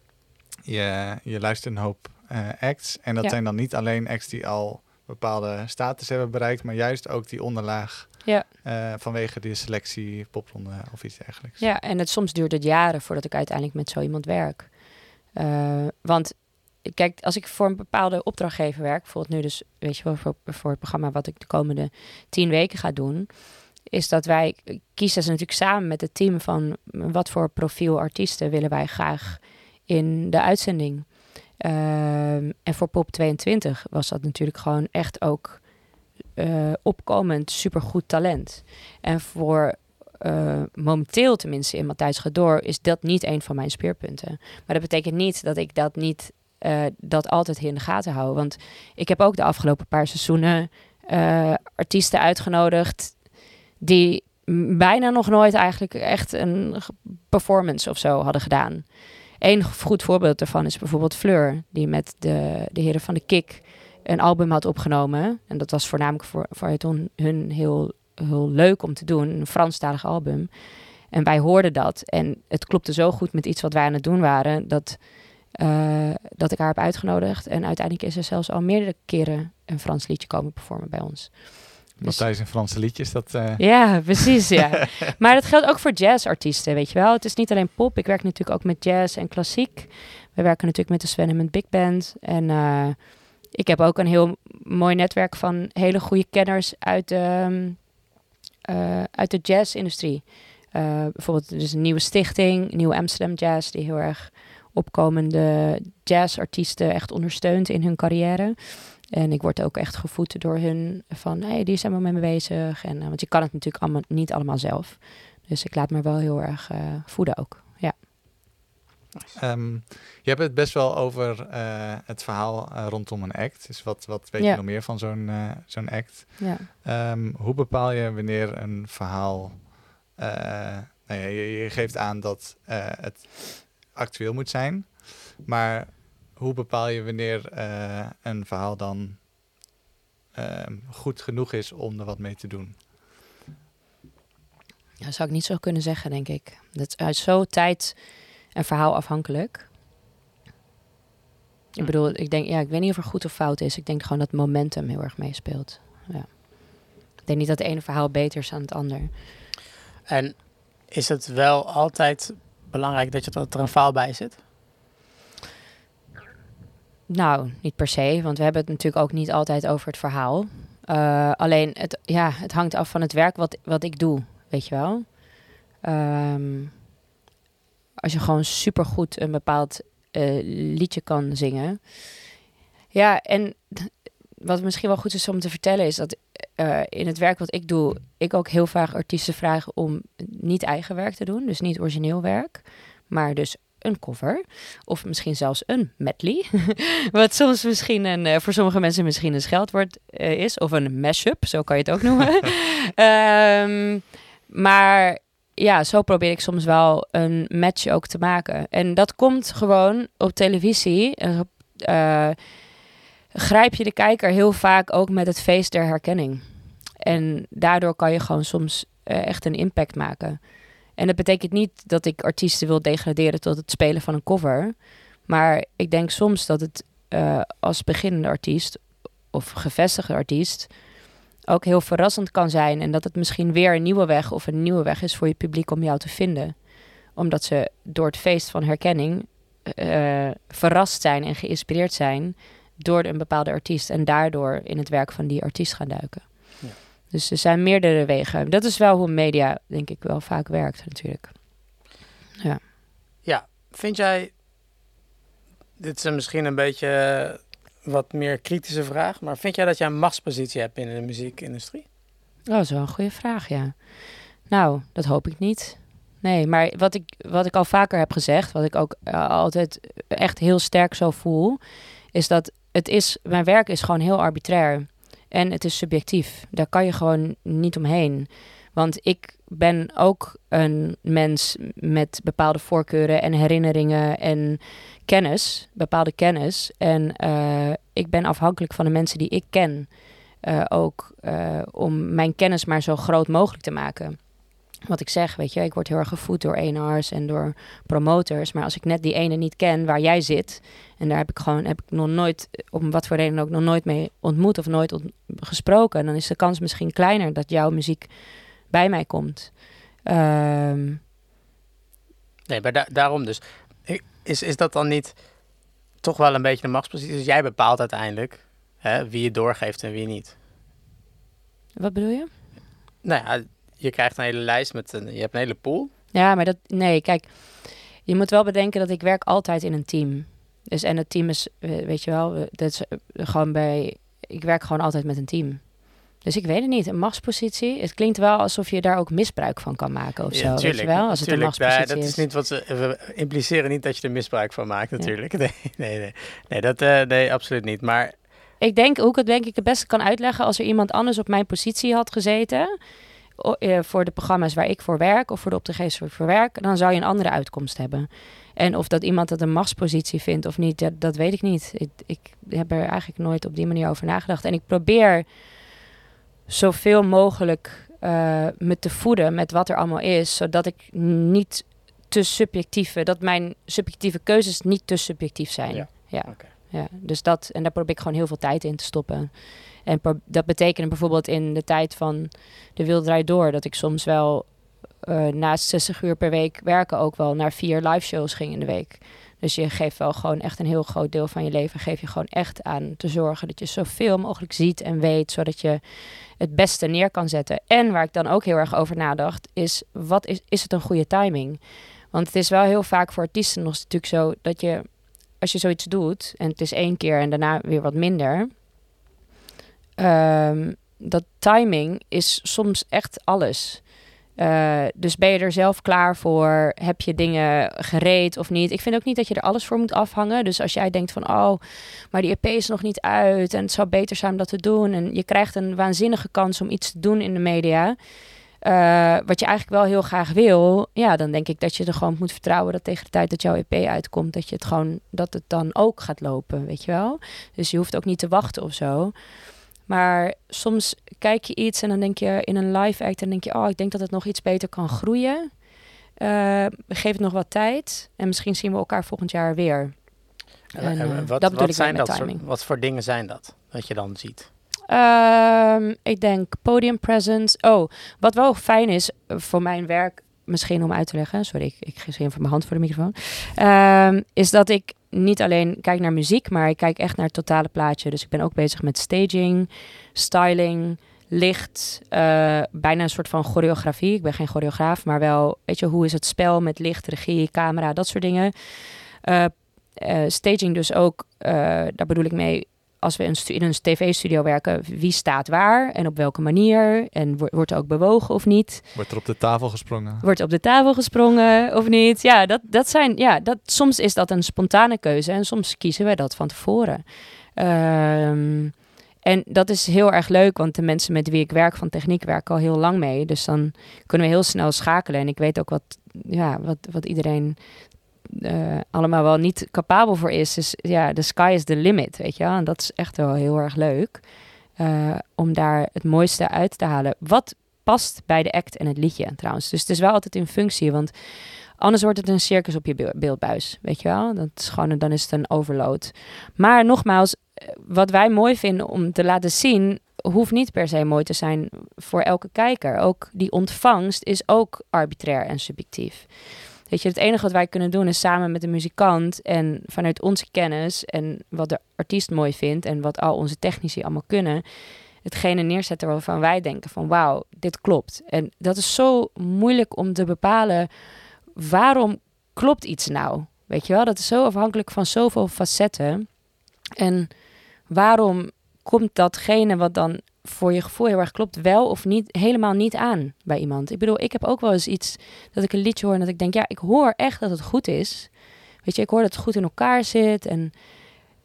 je, je luistert een hoop uh, acts. En dat ja. zijn dan niet alleen acts die al bepaalde status hebben bereikt, maar juist ook die onderlaag ja. uh, vanwege die selectie, popronde of iets dergelijks. Ja, en het, soms duurt het jaren voordat ik uiteindelijk met zo iemand werk. Uh, want kijk, als ik voor een bepaalde opdrachtgever werk, bijvoorbeeld nu dus, weet je wel, voor, voor het programma wat ik de komende tien weken ga doen, is dat wij kiezen dus natuurlijk samen met het team van wat voor profiel artiesten willen wij graag in de uitzending. Uh, en voor pop tweeëntwintig was dat natuurlijk gewoon echt ook uh, opkomend supergoed talent. En voor uh, momenteel tenminste in Matthijs Gaat Door is dat niet een van mijn speerpunten. Maar dat betekent niet dat ik dat niet uh, dat altijd in de gaten hou. Want ik heb ook de afgelopen paar seizoenen uh, artiesten uitgenodigd die bijna nog nooit eigenlijk echt een performance of zo hadden gedaan. Eén goed voorbeeld daarvan is bijvoorbeeld Fleur, die met de, de heren van de Kik een album had opgenomen. En dat was voornamelijk voor, voor het hun, hun heel, heel leuk om te doen, een Franstalig album. En wij hoorden dat en het klopte zo goed met iets wat wij aan het doen waren, dat, uh, dat ik haar heb uitgenodigd. En uiteindelijk is er zelfs al meerdere keren een Frans liedje komen performen bij ons. Matthijs en Franse liedjes, dat... Uh... Ja, precies, ja. Maar dat geldt ook voor jazzartiesten, weet je wel. Het is niet alleen pop. Ik werk natuurlijk ook met jazz en klassiek. We werken natuurlijk met de Sven en met Big Band. En uh, ik heb ook een heel mooi netwerk van hele goede kenners uit de, um, uh, uit de jazzindustrie. Uh, bijvoorbeeld dus een nieuwe stichting, Nieuw Amsterdam Jazz, die heel erg opkomende jazzartiesten echt ondersteunt in hun carrière. En ik word ook echt gevoed door hun van, hé, hey, die zijn wel mee bezig. En, uh, want je kan het natuurlijk allemaal, niet allemaal zelf. Dus ik laat me wel heel erg uh, voeden ook, ja. Um, je hebt het best wel over uh, het verhaal uh, rondom een act. Dus wat, wat weet ja. je nog meer van zo'n, uh, zo'n act? Ja. Um, hoe bepaal je wanneer een verhaal... Uh, nou ja, je, je geeft aan dat uh, het actueel moet zijn, maar... Hoe bepaal je wanneer uh, een verhaal dan uh, goed genoeg is om er wat mee te doen? Dat zou ik niet zo kunnen zeggen, denk ik. Dat is zo tijd- en verhaalafhankelijk. Ik bedoel, ik denk, ja, ik weet niet of er goed of fout is. Ik denk gewoon dat momentum heel erg meespeelt. Ja. Ik denk niet dat het ene verhaal beter is dan het ander. En is het wel altijd belangrijk dat, je, dat er een verhaal bij zit? Nou, niet per se, want we hebben het natuurlijk ook niet altijd over het verhaal. Uh, alleen, het, ja, het hangt af van het werk wat, wat ik doe, weet je wel. Um, als je gewoon supergoed een bepaald uh, liedje kan zingen. Ja, en wat misschien wel goed is om te vertellen is dat uh, in het werk wat ik doe... ik ook heel vaak artiesten vraag om niet eigen werk te doen, dus niet origineel werk, maar dus... een cover, of misschien zelfs een medley, wat soms misschien een, uh, voor sommige mensen misschien een scheldwoord uh, is, of een mashup, zo kan je het ook noemen. um, maar ja, zo probeer ik soms wel een match ook te maken. En dat komt gewoon op televisie, uh, grijp je de kijker heel vaak ook met het feest der herkenning. En daardoor kan je gewoon soms uh, echt een impact maken. En dat betekent niet dat ik artiesten wil degraderen tot het spelen van een cover. Maar ik denk soms dat het uh, als beginnende artiest of gevestigde artiest ook heel verrassend kan zijn. En dat het misschien weer een nieuwe weg of een nieuwe weg is voor je publiek om jou te vinden. Omdat ze door het feest van herkenning uh, verrast zijn en geïnspireerd zijn door een bepaalde artiest. En daardoor in het werk van die artiest gaan duiken. Dus er zijn meerdere wegen. Dat is wel hoe media, denk ik, wel vaak werkt natuurlijk. Ja. Ja, vind jij... Dit is misschien een beetje wat meer kritische vraag, maar vind jij dat jij een machtspositie hebt binnen de muziekindustrie? Oh, dat is wel een goede vraag, ja. Nou, dat hoop ik niet. Nee, maar wat ik, wat ik al vaker heb gezegd, wat ik ook uh, altijd echt heel sterk zo voel, is dat het is, mijn werk is gewoon heel arbitrair. En het is subjectief. Daar kan je gewoon niet omheen. Want ik ben ook een mens met bepaalde voorkeuren en herinneringen en kennis, bepaalde kennis. En uh, ik ben afhankelijk van de mensen die ik ken. Uh, ook uh, om mijn kennis maar zo groot mogelijk te maken. Wat ik zeg, weet je, ik word heel erg gevoed door E en R's en door promoters. Maar als ik net die ene niet ken waar jij zit, en daar heb ik gewoon heb ik nog nooit, om wat voor reden ook, nog nooit mee ontmoet of nooit ont- gesproken, dan is de kans misschien kleiner dat jouw muziek bij mij komt. Um... Nee, maar da- daarom dus. Is, is dat dan niet toch wel een beetje een machtspositie? Dus jij bepaalt uiteindelijk, hè, wie je doorgeeft en wie niet. Wat bedoel je? Nou ja, je krijgt een hele lijst met een, je hebt een hele pool. Ja, maar dat, nee, kijk, je moet wel bedenken dat ik werk altijd in een team. Dus en het team is, weet je wel, dat is gewoon bij, ik werk gewoon altijd met een team. Dus ik weet het niet, een machtspositie. Het klinkt wel alsof je daar ook misbruik van kan maken of zo, ja, tuurlijk, weet je wel? Als het tuurlijk, een machtspositie daar, dat is. Niet wat ze, we impliceren niet dat je er misbruik van maakt, natuurlijk. Ja. Nee, nee, nee, nee, dat, uh, nee, absoluut niet. Maar ik denk, hoe ik het denk ik het beste kan uitleggen, als er iemand anders op mijn positie had gezeten, O, uh, voor de programma's waar ik voor werk of voor de opdrachtgevers waar ik voor werk, dan zou je een andere uitkomst hebben. En of dat iemand dat een machtspositie vindt of niet, dat, dat weet ik niet. Ik, ik heb er eigenlijk nooit op die manier over nagedacht. En ik probeer zoveel mogelijk uh, me te voeden met wat er allemaal is, zodat ik niet te subjectieve, dat mijn subjectieve keuzes niet te subjectief zijn. Ja. Ja. Okay. Ja. Dus dat, en daar probeer ik gewoon heel veel tijd in te stoppen. En dat betekende bijvoorbeeld in de tijd van De Wereld Draait Door, dat ik soms wel uh, naast zestig uur per week werken ook wel naar vier live shows ging in de week. Dus je geeft wel gewoon echt een heel groot deel van je leven, geef je gewoon echt aan te zorgen dat je zoveel mogelijk ziet en weet, zodat je het beste neer kan zetten. En waar ik dan ook heel erg over nadacht, is wat is, is het een goede timing? Want het is wel heel vaak voor artiesten nog natuurlijk zo dat je, als je zoiets doet en het is één keer en daarna weer wat minder, Um, dat timing is soms echt alles. Uh, dus ben je er zelf klaar voor? Heb je dingen gereed of niet? Ik vind ook niet dat je er alles voor moet afhangen. Dus als jij denkt van, oh, maar die E P is nog niet uit en het zou beter zijn om dat te doen. En je krijgt een waanzinnige kans om iets te doen in de media, uh, wat je eigenlijk wel heel graag wil. Ja, dan denk ik dat je er gewoon moet vertrouwen dat tegen de tijd dat jouw E P uitkomt, dat je het gewoon, dat het dan ook gaat lopen, weet je wel? Dus je hoeft ook niet te wachten of zo. Maar soms kijk je iets en dan denk je in een live act en denk je, oh, ik denk dat het nog iets beter kan groeien. Uh, geef het nog wat tijd en misschien zien we elkaar volgend jaar weer. En, en, uh, wat, dat bedoel wat ik zijn met dat timing. Soort, wat voor dingen zijn dat, wat je dan ziet? Um, ik denk podium presence. Oh, wat wel fijn is voor mijn werk, misschien om uit te leggen, sorry, ik, ik geef even mijn hand voor de microfoon, um, is dat ik niet alleen kijk naar muziek, maar ik kijk echt naar het totale plaatje. Dus ik ben ook bezig met staging, styling, licht, uh, bijna een soort van choreografie. Ik ben geen choreograaf, maar wel, weet je, hoe is het spel met licht, regie, camera, dat soort dingen. Uh, uh, staging dus ook, uh, daar bedoel ik mee, als we in een tv-studio werken, wie staat waar en op welke manier? En wo- wordt er ook bewogen of niet? Wordt er op de tafel gesprongen? Wordt er op de tafel gesprongen of niet? Ja, dat, dat zijn, ja dat, soms is dat een spontane keuze en soms kiezen we dat van tevoren. Um, en dat is heel erg leuk, want de mensen met wie ik werk van techniek werken al heel lang mee. Dus dan kunnen we heel snel schakelen. En ik weet ook wat, ja, wat, wat iedereen Uh, allemaal wel niet capabel voor is. Dus ja, de sky is the limit, weet je wel. En dat is echt wel heel erg leuk. Uh, om daar het mooiste uit te halen. Wat past bij de act en het liedje trouwens. Dus het is wel altijd in functie. Want anders wordt het een circus op je beeldbuis, weet je wel. Dat is gewoon, dan is het een overload. Maar nogmaals, wat wij mooi vinden om te laten zien, hoeft niet per se mooi te zijn voor elke kijker. Ook die ontvangst is ook arbitrair en subjectief. Weet je, het enige wat wij kunnen doen is samen met de muzikant en vanuit onze kennis en wat de artiest mooi vindt en wat al onze technici allemaal kunnen, hetgene neerzetten waarvan wij denken van wauw, dit klopt. En dat is zo moeilijk om te bepalen, waarom klopt iets nou? Weet je wel, dat is zo afhankelijk van zoveel facetten. En waarom komt datgene wat dan voor je gevoel heel erg klopt, wel of niet helemaal niet aan bij iemand. Ik bedoel, ik heb ook wel eens iets dat ik een liedje hoor en dat ik denk, ja, ik hoor echt dat het goed is. Weet je, ik hoor dat het goed in elkaar zit. En,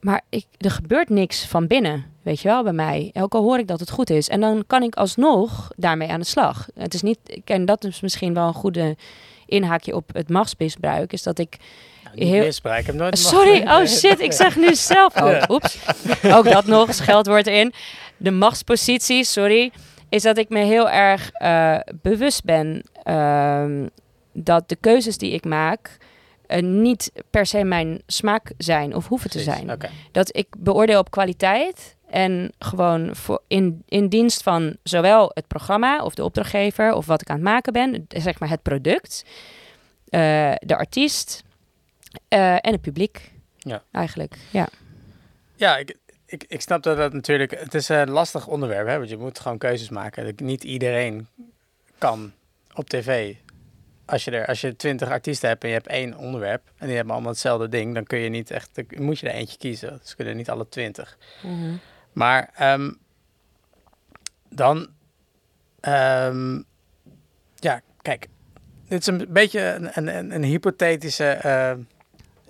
maar ik, er gebeurt niks van binnen, weet je wel, bij mij. Ook al hoor ik dat het goed is. En dan kan ik alsnog daarmee aan de slag. Het is niet, en dat is misschien wel een goede inhaakje op het machtsmisbruik, is dat ik... Heel... misbruik. Ik heb nooit Sorry, oh shit, ik zeg nu zelf. Oh, oeps, ook dat nog, scheldwoord in. De machtspositie, sorry, is dat ik me heel erg uh, bewust ben uh, dat de keuzes die ik maak uh, niet per se mijn smaak zijn of hoeven Precies, te zijn. Okay. Dat ik beoordeel op kwaliteit en gewoon voor in, in dienst van zowel het programma of de opdrachtgever of wat ik aan het maken ben, zeg maar het product, uh, de artiest... Uh, en het publiek, ja. eigenlijk. Ja, ja ik, ik, ik snap dat dat natuurlijk... Het is een lastig onderwerp, hè, want je moet gewoon keuzes maken. Niet iedereen kan op tv. Als je er, als je twintig artiesten hebt en je hebt één onderwerp... en die hebben allemaal hetzelfde ding... dan kun je niet echt, dan moet je er eentje kiezen. Dus kunnen niet alle twintig. Mm-hmm. Maar um, dan... Um, ja, kijk. Dit is een beetje een, een, een hypothetische... Uh,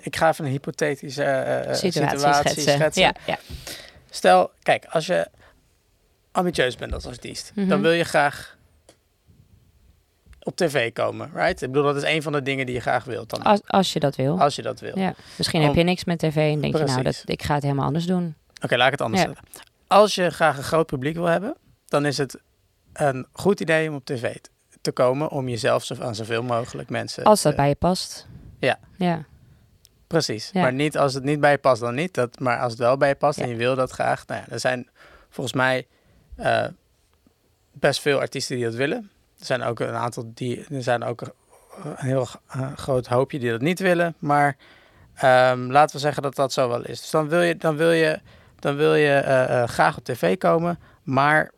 Ik ga even een hypothetische uh, situatie, situatie schetsen. schetsen. Ja, ja. Stel, kijk, als je ambitieus bent als artiest, mm-hmm. dan wil je graag op tv komen, right? Ik bedoel, dat is een van de dingen die je graag wilt. Dan. Als, als je dat wil. Als je dat wil. Ja. Misschien Om, heb je niks met tv en denk precies. je, nou, dat, ik ga het helemaal anders doen. Oké, okay, laat ik het anders ja. zeggen. Als je graag een groot publiek wil hebben, dan is het een goed idee om op tv te komen, om jezelf zo, aan zoveel mogelijk mensen... Als dat te, bij je past. Ja. Ja. Precies, ja. maar niet als het niet bij je past, dan niet. Dat, maar als het wel bij je past ja. en je wil dat graag... Nou ja, er zijn volgens mij uh, best veel artiesten die dat willen. Er zijn ook een aantal die... Er zijn ook een, een heel uh, groot hoopje die dat niet willen. Maar um, laten we zeggen dat dat zo wel is. Dus dan wil je, dan wil je, dan wil je uh, uh, graag op tv komen. Maar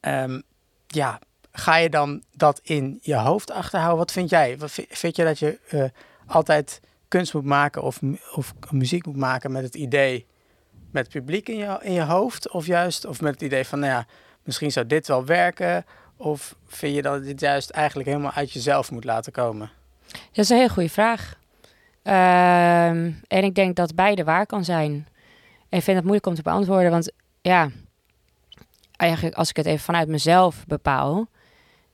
um, ja, ga je dan dat in je hoofd achterhouden? Wat vind jij? Wat vind, vind je dat je... Uh, altijd kunst moet maken of, of muziek moet maken met het idee, met het publiek in je, in je hoofd of juist, of met het idee van, nou ja, misschien zou dit wel werken, of vind je dat dit juist eigenlijk helemaal uit jezelf moet laten komen? Dat is een hele goede vraag. Uh, en ik denk dat beide waar kan zijn. En ik vind het moeilijk om te beantwoorden, want ja, eigenlijk als ik het even vanuit mezelf bepaal,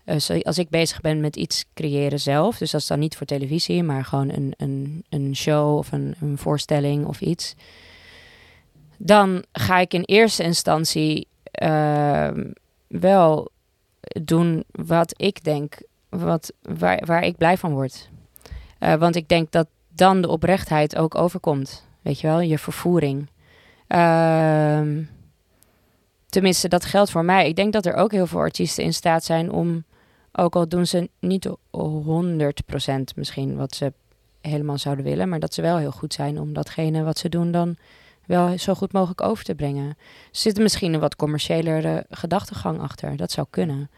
dus als ik bezig ben met iets creëren zelf, dus dat is dan niet voor televisie, maar gewoon een, een, een show of een, een voorstelling of iets, dan ga ik in eerste instantie uh, wel doen wat ik denk, wat, waar, waar ik blij van word. Uh, want ik denk dat dan de oprechtheid ook overkomt, weet je wel, je vervoering. Uh, tenminste, dat geldt voor mij. Ik denk dat er ook heel veel artiesten in staat zijn om... ook al doen ze niet honderd procent misschien wat ze helemaal zouden willen... maar dat ze wel heel goed zijn om datgene wat ze doen... dan wel zo goed mogelijk over te brengen. Er zit misschien een wat commerciëlere gedachtegang achter. Dat zou kunnen.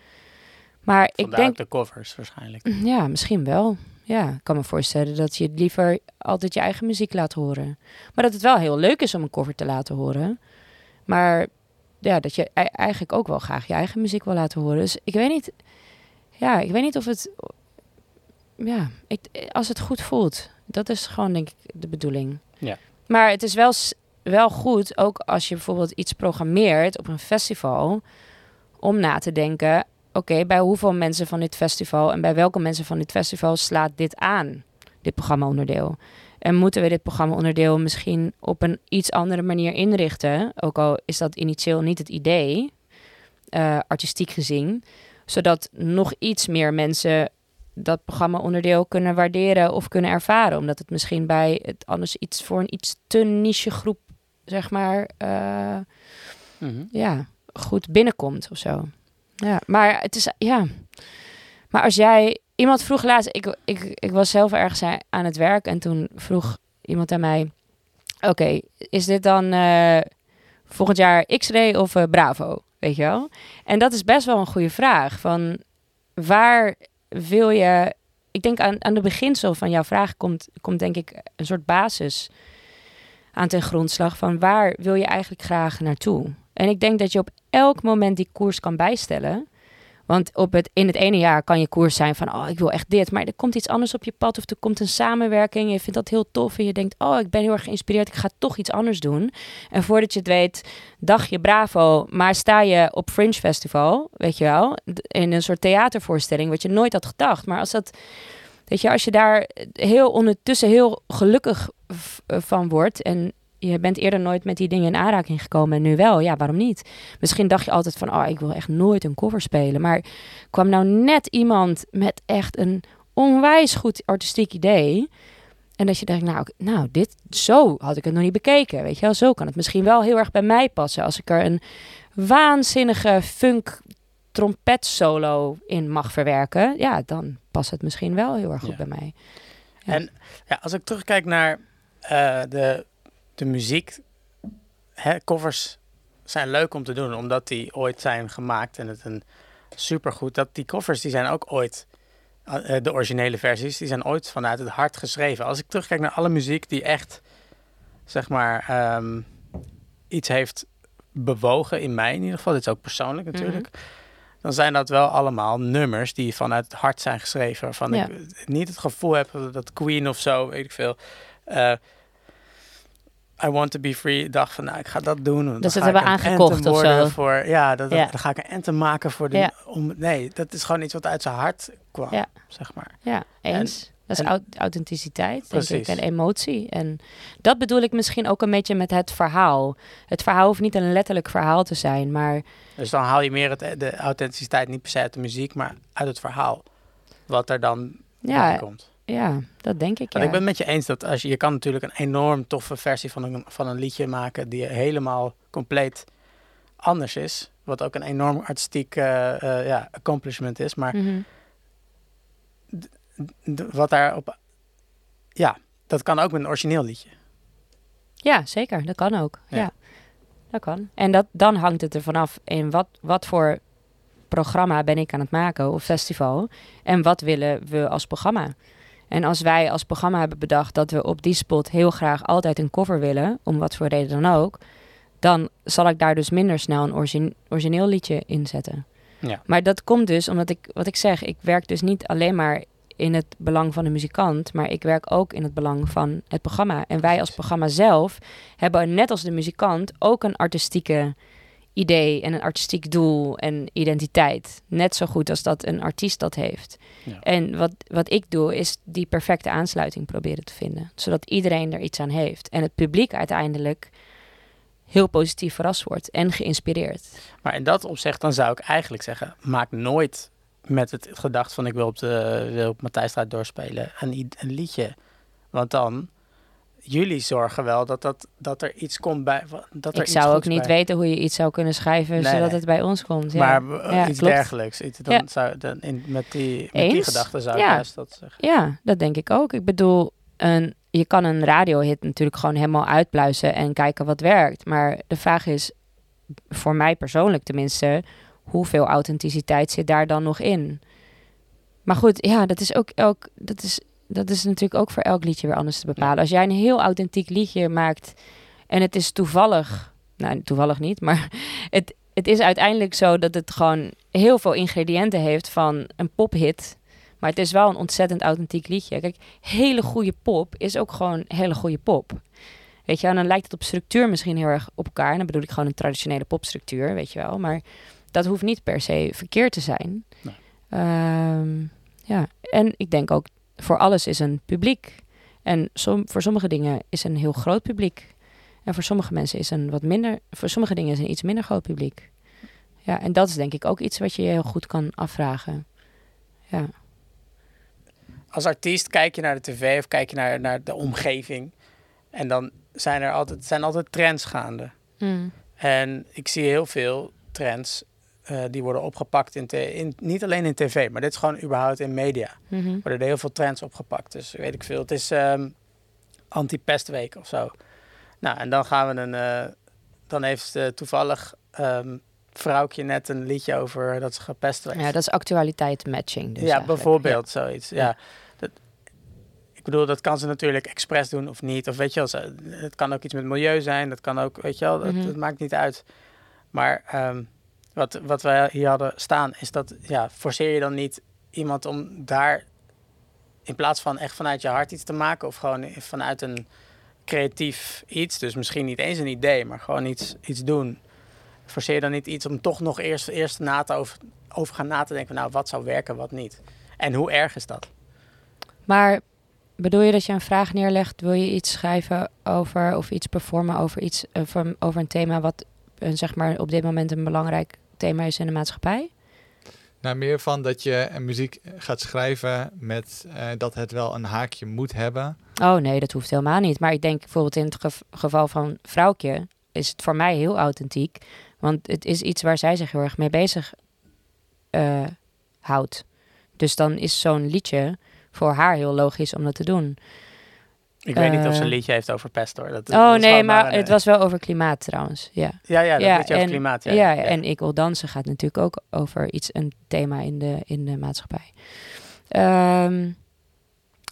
Maar Vandaar ik denk... de covers waarschijnlijk. Ja, misschien wel. Ja, ik kan me voorstellen dat je liever altijd je eigen muziek laat horen. Maar dat het wel heel leuk is om een cover te laten horen. Maar... ja, dat je eigenlijk ook wel graag je eigen muziek wil laten horen. Dus ik weet niet... Ja, ik weet niet of het... Ja, ik, als het goed voelt. Dat is gewoon, denk ik, de bedoeling. Ja. Maar het is wel, wel goed, ook als je bijvoorbeeld iets programmeert op een festival... om na te denken... Oké, okay, bij hoeveel mensen van dit festival... en bij welke mensen van dit festival slaat dit aan? Dit programma-onderdeel. En moeten we dit programma-onderdeel misschien op een iets andere manier inrichten? Ook al is dat initieel niet het idee, uh, artistiek gezien. Zodat nog iets meer mensen dat programma-onderdeel kunnen waarderen of kunnen ervaren. Omdat het misschien bij het anders iets voor een iets te niche groep, zeg maar, uh, mm-hmm. ja, goed binnenkomt of zo. Ja, maar het is, ja. Maar als jij... Iemand vroeg laatst, ik, ik, ik was zelf ergens aan het werk en toen vroeg iemand aan mij... Oké, okay, is dit dan uh, volgend jaar X-Ray of uh, Bravo, weet je wel? En dat is best wel een goede vraag. Van waar wil je... Ik denk aan, aan de beginsel van jouw vraag komt, komt denk ik een soort basis aan ten grondslag... van waar wil je eigenlijk graag naartoe? En ik denk dat je op elk moment die koers kan bijstellen. Want op het, in het ene jaar kan je koers zijn van... oh, ik wil echt dit, maar er komt iets anders op je pad... of er komt een samenwerking en je vindt dat heel tof... en je denkt, oh, ik ben heel erg geïnspireerd... ik ga toch iets anders doen. En voordat je het weet, dag je bravo... maar sta je op Fringe Festival, weet je wel... in een soort theatervoorstelling, wat je nooit had gedacht. Maar als dat... weet je, als je daar heel ondertussen heel gelukkig v- van wordt... en je bent eerder nooit met die dingen in aanraking gekomen... en nu wel, ja, waarom niet? Misschien dacht je altijd van... oh, ik wil echt nooit een cover spelen. Maar kwam nou net iemand met echt een onwijs goed artistiek idee... en dat je denkt, nou, nou dit, zo had ik het nog niet bekeken. Weet je wel, zo kan het misschien wel heel erg bij mij passen... als ik er een waanzinnige funk trompetsolo in mag verwerken... ja, dan past het misschien wel heel erg goed ja. bij mij. Ja. En ja, als ik terugkijk naar uh, de... de muziek, hè, covers zijn leuk om te doen, omdat die ooit zijn gemaakt en het een supergoed. Dat die covers die zijn ook ooit, uh, de originele versies, die zijn ooit vanuit het hart geschreven. Als ik terugkijk naar alle muziek die echt, zeg maar, um, iets heeft bewogen in mij in ieder geval. Dit is ook persoonlijk natuurlijk. Mm-hmm. Dan zijn dat wel allemaal nummers die vanuit het hart zijn geschreven, waarvan ja. ik niet het gevoel heb dat Queen of zo, weet ik veel. Uh, I want to be free. Dacht van, nou, ik ga dat doen. Dan dus dat hebben we aangekocht of zo. Voor, ja, dat, dat, ja, dan ga ik een anthem maken voor de... Ja. Om, nee, dat is gewoon iets wat uit zijn hart kwam, ja. zeg maar. Ja, eens. En, dat is en, authenticiteit, denk ik, en emotie. En dat bedoel ik misschien ook een beetje met het verhaal. Het verhaal hoeft niet een letterlijk verhaal te zijn, maar... Dus dan haal je meer het, de authenticiteit niet per se uit de muziek, maar uit het verhaal. Wat er dan ja, komt. Ja, dat denk ik, ja. Ik ben het met je eens dat als je, je kan natuurlijk een enorm toffe versie van een, van een liedje maken... die helemaal compleet anders is. Wat ook een enorm artistiek uh, uh, ja, accomplishment is. Maar mm-hmm. d- d- wat daarop... Ja, dat kan ook met een origineel liedje. Ja, zeker. Dat kan ook. Ja, ja dat kan. En dat, dan hangt het er vanaf in wat, wat voor programma ben ik aan het maken of festival. En wat willen we als programma? En als wij als programma hebben bedacht dat we op die spot heel graag altijd een cover willen, om wat voor reden dan ook, dan zal ik daar dus minder snel een origine- origineel liedje in zetten. Ja. Maar dat komt dus omdat ik, wat ik zeg, ik werk dus niet alleen maar in het belang van de muzikant, maar ik werk ook in het belang van het programma. En wij als programma zelf hebben, net als de muzikant, ook een artistieke idee en een artistiek doel en identiteit. Net zo goed als dat een artiest dat heeft. Ja. En wat, wat ik doe, is die perfecte aansluiting proberen te vinden. Zodat iedereen er iets aan heeft. En het publiek uiteindelijk heel positief verrast wordt en geïnspireerd. Maar in dat opzicht, dan zou ik eigenlijk zeggen, maak nooit met het gedacht van ik wil op, de, wil op Matthijs Gaat Door spelen een, een liedje. Want dan jullie zorgen wel dat, dat, dat er iets komt bij... Dat er ik zou iets ook niet bij. weten hoe je iets zou kunnen schrijven... Nee, zodat het bij ons komt. Ja. Maar ja, iets klopt. dergelijks. Iets, dan ja. zou, dan in, met die, met die gedachten zou ja. ik juist dat zeggen. Ja, dat denk ik ook. Ik bedoel, een, je kan een radiohit natuurlijk gewoon helemaal uitpluizen... en kijken wat werkt. Maar de vraag is, voor mij persoonlijk tenminste... hoeveel authenticiteit zit daar dan nog in? Maar goed, ja, dat is ook... ook dat is, Dat is natuurlijk ook voor elk liedje weer anders te bepalen. Als jij een heel authentiek liedje maakt en het is toevallig... Nou, toevallig niet, maar het, het is uiteindelijk zo dat het gewoon heel veel ingrediënten heeft van een pophit. Maar het is wel een ontzettend authentiek liedje. Kijk, hele goede pop is ook gewoon hele goede pop. Weet je, en dan lijkt het op structuur misschien heel erg op elkaar. En dan bedoel ik gewoon een traditionele popstructuur, weet je wel. Maar dat hoeft niet per se verkeerd te zijn. Nee. Um, ja, en ik denk ook... Voor alles is een publiek. En som, voor sommige dingen is een heel groot publiek. En voor sommige mensen is een wat minder... Voor sommige dingen is een iets minder groot publiek. Ja, en dat is denk ik ook iets wat je heel goed kan afvragen. Ja. Als artiest kijk je naar de tv of kijk je naar, naar de omgeving. En dan zijn er altijd, zijn altijd trends gaande. Mm. En ik zie heel veel trends... Uh, die worden opgepakt, in te- in, niet alleen in tv, maar dit is gewoon überhaupt in media. Mm-hmm. Worden er heel veel trends opgepakt. Dus weet ik veel, het is um, anti-pestweek of zo. Nou, en dan gaan we een... Uh, dan heeft uh, toevallig um, vrouwtje net een liedje over dat ze gepest werd. Ja, dat is actualiteit matching. Dus ja, eigenlijk. bijvoorbeeld ja. zoiets. Ja. Ja. Dat, ik bedoel, dat kan ze natuurlijk expres doen of niet. Of weet je wel, het kan ook iets met milieu zijn. Dat kan ook, weet je wel, dat, mm-hmm. dat maakt niet uit. Maar um, wat, wat wij hier hadden staan is dat, ja, forceer je dan niet iemand om daar in plaats van echt vanuit je hart iets te maken of gewoon vanuit een creatief iets, dus misschien niet eens een idee, maar gewoon iets, iets doen. Forceer je dan niet iets om toch nog eerst, eerst na te over, over gaan na te denken, nou, wat zou werken, wat niet. En hoe erg is dat? Maar bedoel je dat je een vraag neerlegt, wil je iets schrijven over of iets performen over iets, over, over een thema wat een, zeg maar op dit moment een belangrijk thema is in de maatschappij? Nou, meer van dat je muziek gaat schrijven met uh, dat het wel een haakje moet hebben. Oh nee, dat hoeft helemaal niet. Maar ik denk bijvoorbeeld in het gev- geval van Vrouwtje is het voor mij heel authentiek. Want het is iets waar zij zich heel erg mee bezig uh, houdt. Dus dan is zo'n liedje voor haar heel logisch om dat te doen. Ik uh, weet niet of ze een liedje heeft over pest, hoor. Dat, oh dat nee, maar, maar een, het was wel over klimaat trouwens. Ja, ja, ja, dat ja, liedje en, over klimaat. Ja, ja, ja, en Ik wil dansen gaat natuurlijk ook over iets, een thema in de, in de maatschappij. Um,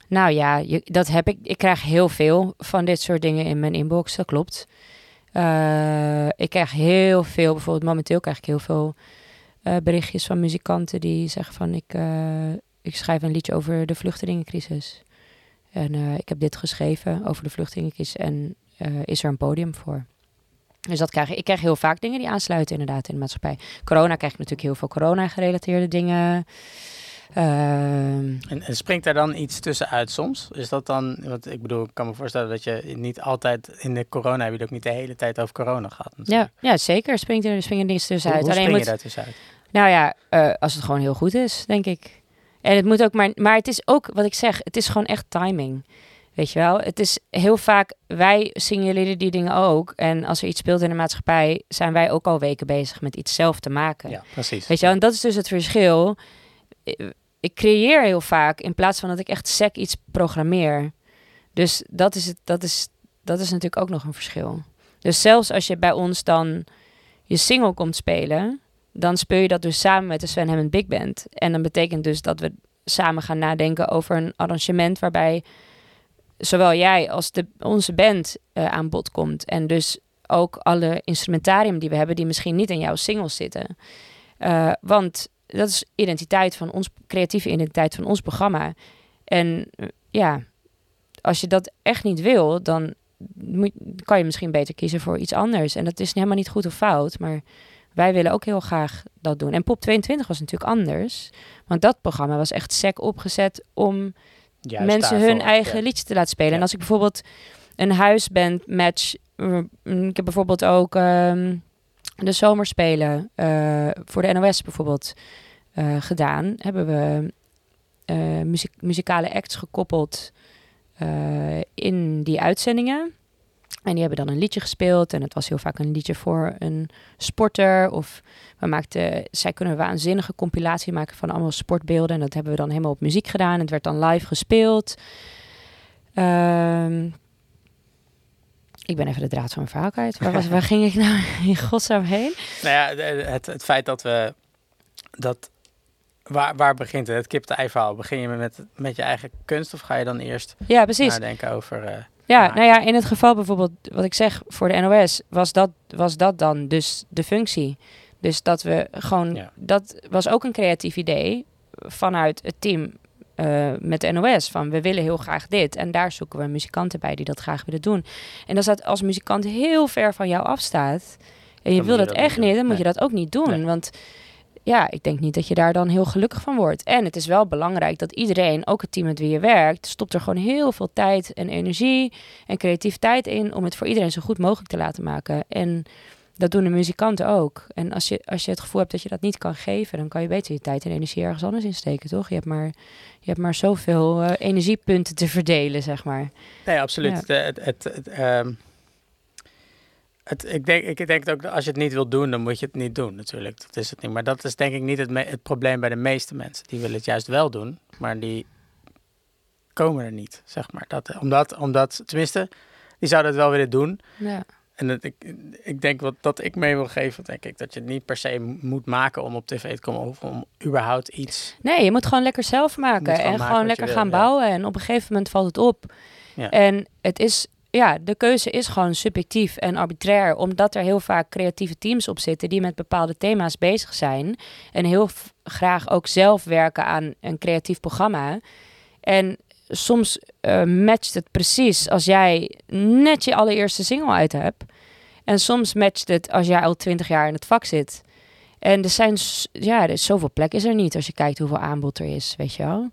nou ja, je, dat heb ik. Ik krijg heel veel van dit soort dingen in mijn inbox, dat klopt. Uh, ik krijg heel veel, bijvoorbeeld momenteel krijg ik heel veel uh, berichtjes van muzikanten die zeggen van ik, uh, ik schrijf een liedje over de vluchtelingencrisis. En uh, ik heb dit geschreven over de vluchtelingencrisis en uh, is er een podium voor. Dus dat krijg ik. Ik krijg heel vaak dingen die aansluiten inderdaad in de maatschappij. Corona krijg ik natuurlijk heel veel corona-gerelateerde dingen. Uh, en, en springt daar dan iets tussenuit soms? Is dat dan, want ik bedoel, ik kan me voorstellen dat je niet altijd in de corona, heb je ook niet de hele tijd over corona gehad. Ja, ja, zeker. Springt er springen dingen tussenuit. Hoe, hoe spring je, moet, je daar tussenuit? Nou ja, uh, als het gewoon heel goed is, denk ik. En het moet ook, maar, maar het is ook, wat ik zeg, het is gewoon echt timing. Weet je wel? Het is heel vaak, wij signaleren die dingen ook. En als er iets speelt in de maatschappij, zijn wij ook al weken bezig met iets zelf te maken. Ja, precies. Weet je wel? En dat is dus het verschil. Ik creëer heel vaak in plaats van dat ik echt sec iets programmeer. Dus dat is, het, dat is, dat is natuurlijk ook nog een verschil. Dus zelfs als je bij ons dan je single komt spelen, dan speel je dat dus samen met de Sven en Big Band. En dat betekent dus dat we samen gaan nadenken over een arrangement waarbij zowel jij als de, onze band uh, aan bod komt. En dus ook alle instrumentarium die we hebben die misschien niet in jouw singles zitten. Uh, want dat is identiteit van ons, creatieve identiteit van ons programma. En uh, ja, als je dat echt niet wil, dan moet, kan je misschien beter kiezen voor iets anders. En dat is helemaal niet goed of fout, maar wij willen ook heel graag dat doen. En pop tweeëntwintig was natuurlijk anders. Want dat programma was echt sec opgezet om juist mensen daarvoor hun eigen ja. liedje te laten spelen. Ja. En als ik bijvoorbeeld een huisband match... Ik heb bijvoorbeeld ook um, de zomerspelen uh, voor de N O S bijvoorbeeld uh, gedaan. Hebben we uh, muziek, muzikale acts gekoppeld uh, in die uitzendingen. En die hebben dan een liedje gespeeld. En het was heel vaak een liedje voor een sporter. Of we maakten, zij kunnen een waanzinnige compilatie maken van allemaal sportbeelden. En dat hebben we dan helemaal op muziek gedaan. Het werd dan live gespeeld. Um, ik ben even de draad van mijn verhaal kwijt. Waar, was, waar ging ik nou in godsnaam heen? Nou ja, het, het feit dat we... dat Waar, waar begint het? Het kip-ei verhaal. Begin je met, met je eigen kunst of ga je dan eerst ja, nadenken over... Uh, Ja, nou ja, in het geval bijvoorbeeld, wat ik zeg, voor de N O S, was dat, was dat dan dus de functie. Dus dat we gewoon, ja. dat was ook een creatief idee vanuit het team uh, met de N O S. Van, we willen heel graag dit en daar zoeken we muzikanten bij die dat graag willen doen. En als dat als muzikant heel ver van jou afstaat en je dan wil dat, dat echt niet, dan nee. moet je dat ook niet doen. Nee. Want ja, ik denk niet dat je daar dan heel gelukkig van wordt. En het is wel belangrijk dat iedereen, ook het team met wie je werkt, stopt er gewoon heel veel tijd en energie en creativiteit in om het voor iedereen zo goed mogelijk te laten maken. En dat doen de muzikanten ook. En als je, als je het gevoel hebt dat je dat niet kan geven, dan kan je beter je tijd en energie ergens anders insteken, toch? Je hebt maar, je hebt maar zoveel uh, energiepunten te verdelen, zeg maar. Nee, absoluut. Ja. Het, het, het, het, um... Het, ik, denk, ik denk ook dat als je het niet wilt doen, dan moet je het niet doen natuurlijk. Dat is het niet. Maar dat is denk ik niet het, me- het probleem bij de meeste mensen. Die willen het juist wel doen, maar die komen er niet, zeg maar. Dat, omdat, omdat, tenminste, die zouden het wel willen doen. Ja. En dat, ik, ik denk wat dat ik mee wil geven, denk ik, dat je het niet per se moet maken om op tv te komen of om überhaupt iets... Nee, je moet gewoon lekker zelf maken gewoon en maken gewoon lekker gaan wil, bouwen. Ja. En op een gegeven moment valt het op. Ja. En het is... ja, de keuze is gewoon subjectief en arbitrair, omdat er heel vaak creatieve teams op zitten die met bepaalde thema's bezig zijn en heel f- graag ook zelf werken aan een creatief programma. En soms uh, matcht het precies als jij net je allereerste single uit hebt. En soms matcht het als jij al twintig jaar in het vak zit. En er zijn, ja, er is zoveel plek is er niet als je kijkt hoeveel aanbod er is, weet je wel.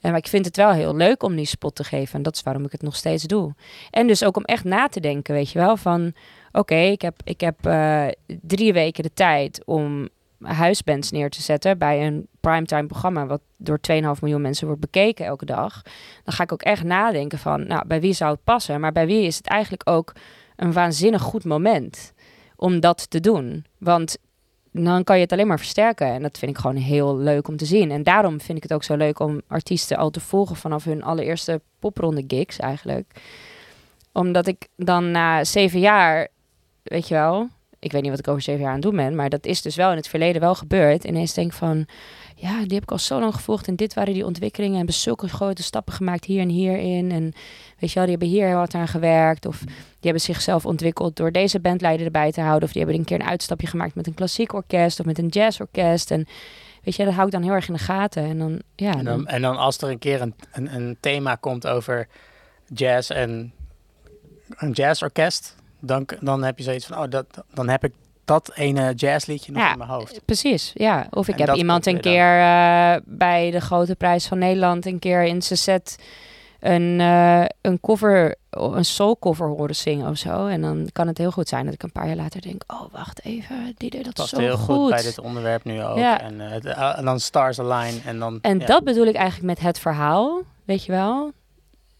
En, maar ik vind het wel heel leuk om die spot te geven. En dat is waarom ik het nog steeds doe. En dus ook om echt na te denken, weet je wel. Van, oké, okay, ik heb, ik heb uh, drie weken de tijd om huisbands neer te zetten bij een primetime programma wat door twee komma vijf miljoen mensen wordt bekeken elke dag. Dan ga ik ook echt nadenken van, nou, bij wie zou het passen? Maar bij wie is het eigenlijk ook een waanzinnig goed moment om dat te doen? Want dan kan je het alleen maar versterken. En dat vind ik gewoon heel leuk om te zien. En daarom vind ik het ook zo leuk om artiesten al te volgen vanaf hun allereerste popronde gigs eigenlijk. Omdat ik dan na zeven jaar, weet je wel, ik weet niet wat ik over zeven jaar aan het doen ben, maar dat is dus wel in het verleden wel gebeurd. Ineens denk van, ja, die heb ik al zo lang gevolgd en dit waren die ontwikkelingen en hebben zulke grote stappen gemaakt hier en hierin. En weet je wel, die hebben hier heel hard aan gewerkt of die hebben zichzelf ontwikkeld door deze bandleider erbij te houden of die hebben een keer een uitstapje gemaakt met een klassiek orkest of met een jazzorkest. En weet je, dat hou ik dan heel erg in de gaten. En dan, ja, en dan, en dan als er een keer een, een, een thema komt over jazz en een jazzorkest, Dan, dan heb je zoiets van, oh, dat, dan heb ik dat ene jazzliedje nog ja, in mijn hoofd. Precies, ja. Of ik en heb iemand een keer uh, bij de Grote Prijs van Nederland een keer in zijn set een, uh, een cover, een soul cover horen zingen of zo. En dan kan het heel goed zijn dat ik een paar jaar later denk, oh, wacht even, die deed dat past zo goed. Past heel goed bij dit onderwerp nu ook. Ja. En, uh, uh, en dan stars align. En, dan, en ja. dat bedoel ik eigenlijk met het verhaal, weet je wel.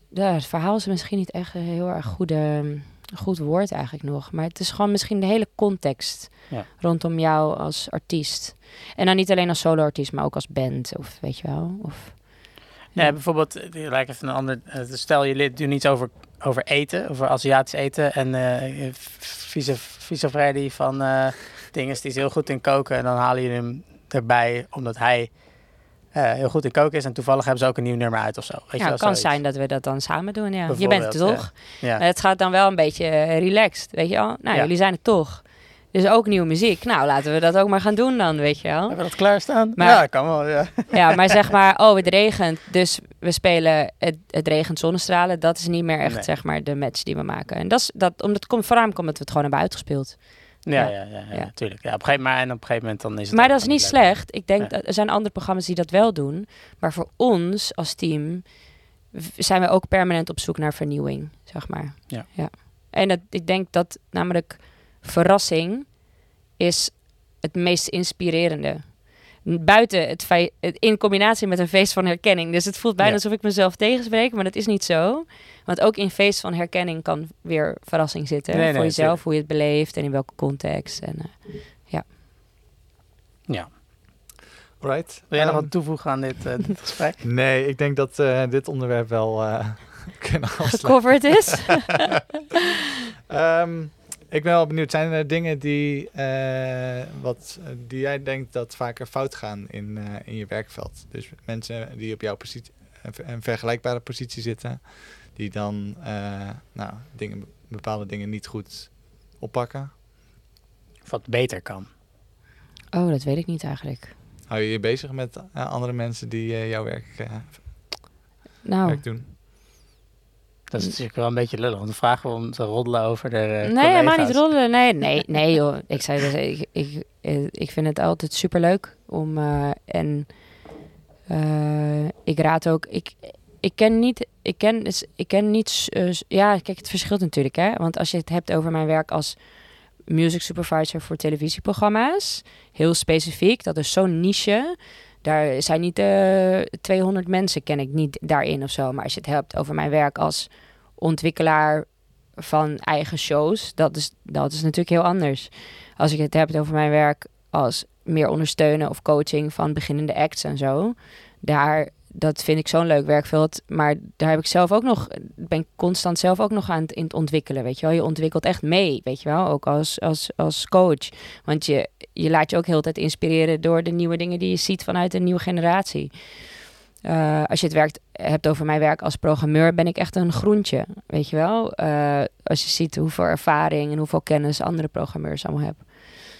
De, het verhaal is misschien niet echt een heel erg goede... Een goed woord eigenlijk nog. Maar het is gewoon misschien de hele context ja. rondom jou als artiest. En dan niet alleen als solo-artiest, maar ook als band. Of weet je wel. Of, nee, ja. Bijvoorbeeld, like even een ander, stel je doet iets over, over eten, over Aziatisch eten. En uh, vieze, vieze Freddy van uh, dingen, die is heel goed in koken. En dan halen jullie hem erbij omdat hij Uh, heel goed in koken is en toevallig hebben ze ook een nieuw nummer uit of zo. Weet ja, je wel, het kan zoiets zijn dat we dat dan samen doen, ja. Je bent het toch? Ja. Ja. Maar het gaat dan wel een beetje uh, relaxed, weet je wel. Nou, ja. jullie zijn het toch. Dus ook nieuwe muziek. Nou, laten we dat ook maar gaan doen dan, weet je wel. Hebben we dat klaarstaan? Maar, ja, kan wel, ja. Ja, maar zeg maar, oh, het regent, dus we spelen het, het regent zonnestralen. Dat is niet meer echt, nee. zeg maar, de match die we maken. En dat is, dat, omdat het vooral komt dat we het gewoon hebben uitgespeeld. Ja, ja, ja, ja, ja. Tuurlijk. Ja, op een gegeven moment, en op een gegeven moment dan is het... Maar dat is niet slecht. Ik denk, ja. dat, er zijn andere programma's die dat wel doen. Maar voor ons als team zijn we ook permanent op zoek naar vernieuwing, zeg maar. Ja. ja. En dat, ik denk dat namelijk verrassing is het meest inspirerende. Buiten het fei- in combinatie met een feest van herkenning. Dus het voelt bijna ja. alsof ik mezelf tegenspreek, maar dat is niet zo. Want ook in feest van herkenning kan weer verrassing zitten. Nee, voor nee, jezelf, natuurlijk. Hoe je het beleeft en in welke context. En, uh, ja. Ja. Right. Wil jij um, nog wat toevoegen aan dit, uh, dit gesprek? Nee, ik denk dat uh, dit onderwerp wel uh, kunnen afsluiten. Gecoverd is. um, Ik ben wel benieuwd, zijn er dingen die, uh, wat, die jij denkt dat vaker fout gaan in, uh, in je werkveld? Dus mensen die op jouw positie, een vergelijkbare positie zitten, die dan uh, nou, dingen, bepaalde dingen niet goed oppakken? Of wat beter kan? Oh, dat weet ik niet eigenlijk. Hou je je bezig met uh, andere mensen die uh, jouw werk, uh, nou. werk doen? Dat is natuurlijk wel een beetje lullig, want dan vragen we om te roddelen over de uh, Nee, collega's. Helemaal niet roddelen. Nee, nee, nee joh. Ik zei dus, ik, ik, ik vind het altijd superleuk om uh, en uh, ik raad ook, ik, ik ken niet, ik ken, ik ken niet, uh, ja, kijk, het verschilt natuurlijk, hè. Want als je het hebt over mijn werk als music supervisor voor televisieprogramma's, heel specifiek, dat is zo'n niche. Daar zijn niet uh, tweehonderd mensen, ken ik niet daarin of zo. Maar als je het hebt over mijn werk als ontwikkelaar van eigen shows, dat is, dat is natuurlijk heel anders. Als ik het heb over mijn werk als meer ondersteunen of coaching van beginnende acts en zo. Daar, dat vind ik zo'n leuk werkveld. Maar daar heb ik zelf ook nog, ben ik constant zelf ook nog aan het, in het ontwikkelen. Weet je wel, je ontwikkelt echt mee, weet je wel, ook als, als, als coach. Want je. Je laat je ook heel de tijd inspireren door de nieuwe dingen die je ziet vanuit een nieuwe generatie. Uh, als je het werkt, hebt over mijn werk als programmeur, ben ik echt een groentje, weet je wel. Uh, als je ziet hoeveel ervaring en hoeveel kennis andere programmeurs allemaal hebben.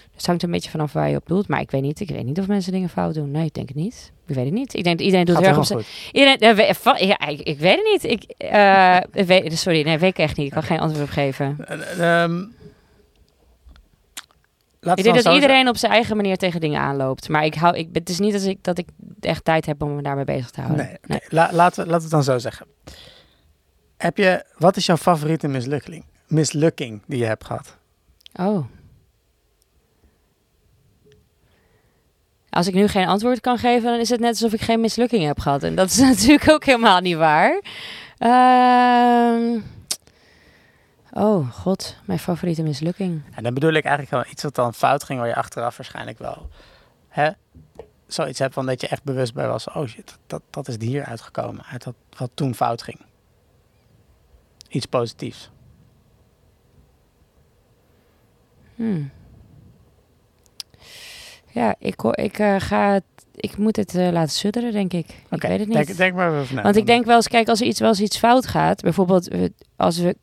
Dus het hangt een beetje vanaf waar je op doelt. Maar ik weet niet, ik weet niet of mensen dingen fout doen. Nee, ik denk het niet. Ik weet het niet. Ik denk dat iedereen doet het heel erg op zijn... Iedereen, uh, va- ja, ik, ik weet het niet. Ik, uh, weet, sorry, nee, weet ik echt niet. Ik kan geen antwoord op geven. Uh, um... Laat ik denk dat iedereen op zijn eigen manier tegen dingen aanloopt. Maar ik hou, ik, het is niet dat ik, dat ik echt tijd heb om me daarmee bezig te houden. Nee, nee. La, laten we het dan zo zeggen. Heb je, wat is jouw favoriete mislukking, mislukking die je hebt gehad? Oh. Als ik nu geen antwoord kan geven, dan is het net alsof ik geen mislukking heb gehad. En dat is natuurlijk ook helemaal niet waar. Uh... Oh, god, mijn favoriete mislukking. En dan bedoel ik eigenlijk wel iets wat dan fout ging, waar je achteraf waarschijnlijk wel hè, zoiets hebt van dat je echt bewust bij was. Oh shit, dat, dat is hier uitgekomen, uit dat, wat toen fout ging. Iets positiefs. Hmm. Ja, ik, ik uh, ga het. Ik moet het uh, laten sudderen, denk ik. Okay, ik weet het niet. Denk, denk maar even na. Want ik denk wel eens, kijk, als er iets, wel eens iets fout gaat, bijvoorbeeld als we.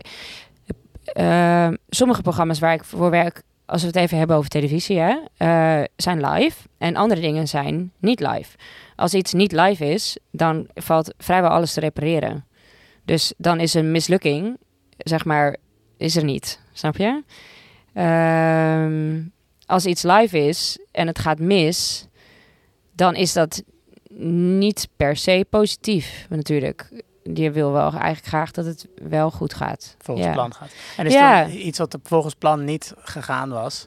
Uh, sommige programma's waar ik voor werk, als we het even hebben over televisie, hè, uh, zijn live. En andere dingen zijn niet live. Als iets niet live is, dan valt vrijwel alles te repareren. Dus dan is een mislukking, zeg maar, is er niet. Snap je? Uh, als iets live is en het gaat mis, dan is dat niet per se positief, natuurlijk. Die wil wel eigenlijk graag dat het wel goed gaat. Volgens ja. plan gaat. En is ja. dan iets wat volgens plan niet gegaan was.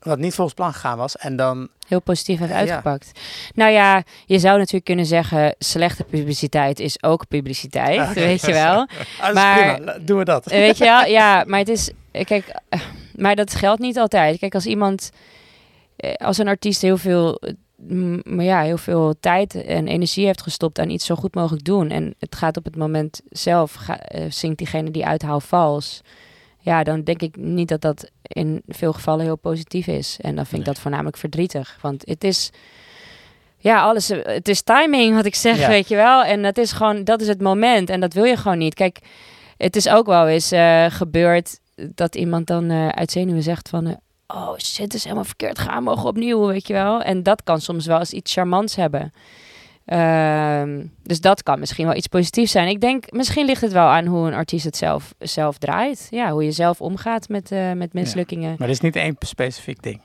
Wat niet volgens plan gegaan was. En dan... Heel positief heeft uitgepakt. Ja. Nou ja, je zou natuurlijk kunnen zeggen... slechte publiciteit is ook publiciteit. Okay. Weet je wel. Ah, maar prima. Doen we dat. Weet je wel? Ja, maar het is... Kijk, maar dat geldt niet altijd. Kijk, als iemand... Als een artiest heel veel... maar ja, heel veel tijd en energie heeft gestopt aan iets zo goed mogelijk doen. En het gaat op het moment zelf, ga, uh, zingt diegene die uithaalt vals. Ja, dan denk ik niet dat dat in veel gevallen heel positief is. En dan vind nee. ik dat voornamelijk verdrietig. Want het is, ja, alles, het is timing, wat ik zeg, ja. weet je wel. En dat is gewoon, dat is het moment. En dat wil je gewoon niet. Kijk, het is ook wel eens uh, gebeurd dat iemand dan uh, uit zenuwen zegt van... Uh, oh shit, het is helemaal verkeerd gaan, mogen opnieuw, weet je wel. En dat kan soms wel eens iets charmants hebben. Um, dus dat kan misschien wel iets positiefs zijn. Ik denk, misschien ligt het wel aan hoe een artiest het zelf, zelf draait. Ja, hoe je zelf omgaat met, uh, met mislukkingen. Ja, maar dat is niet één specifiek ding.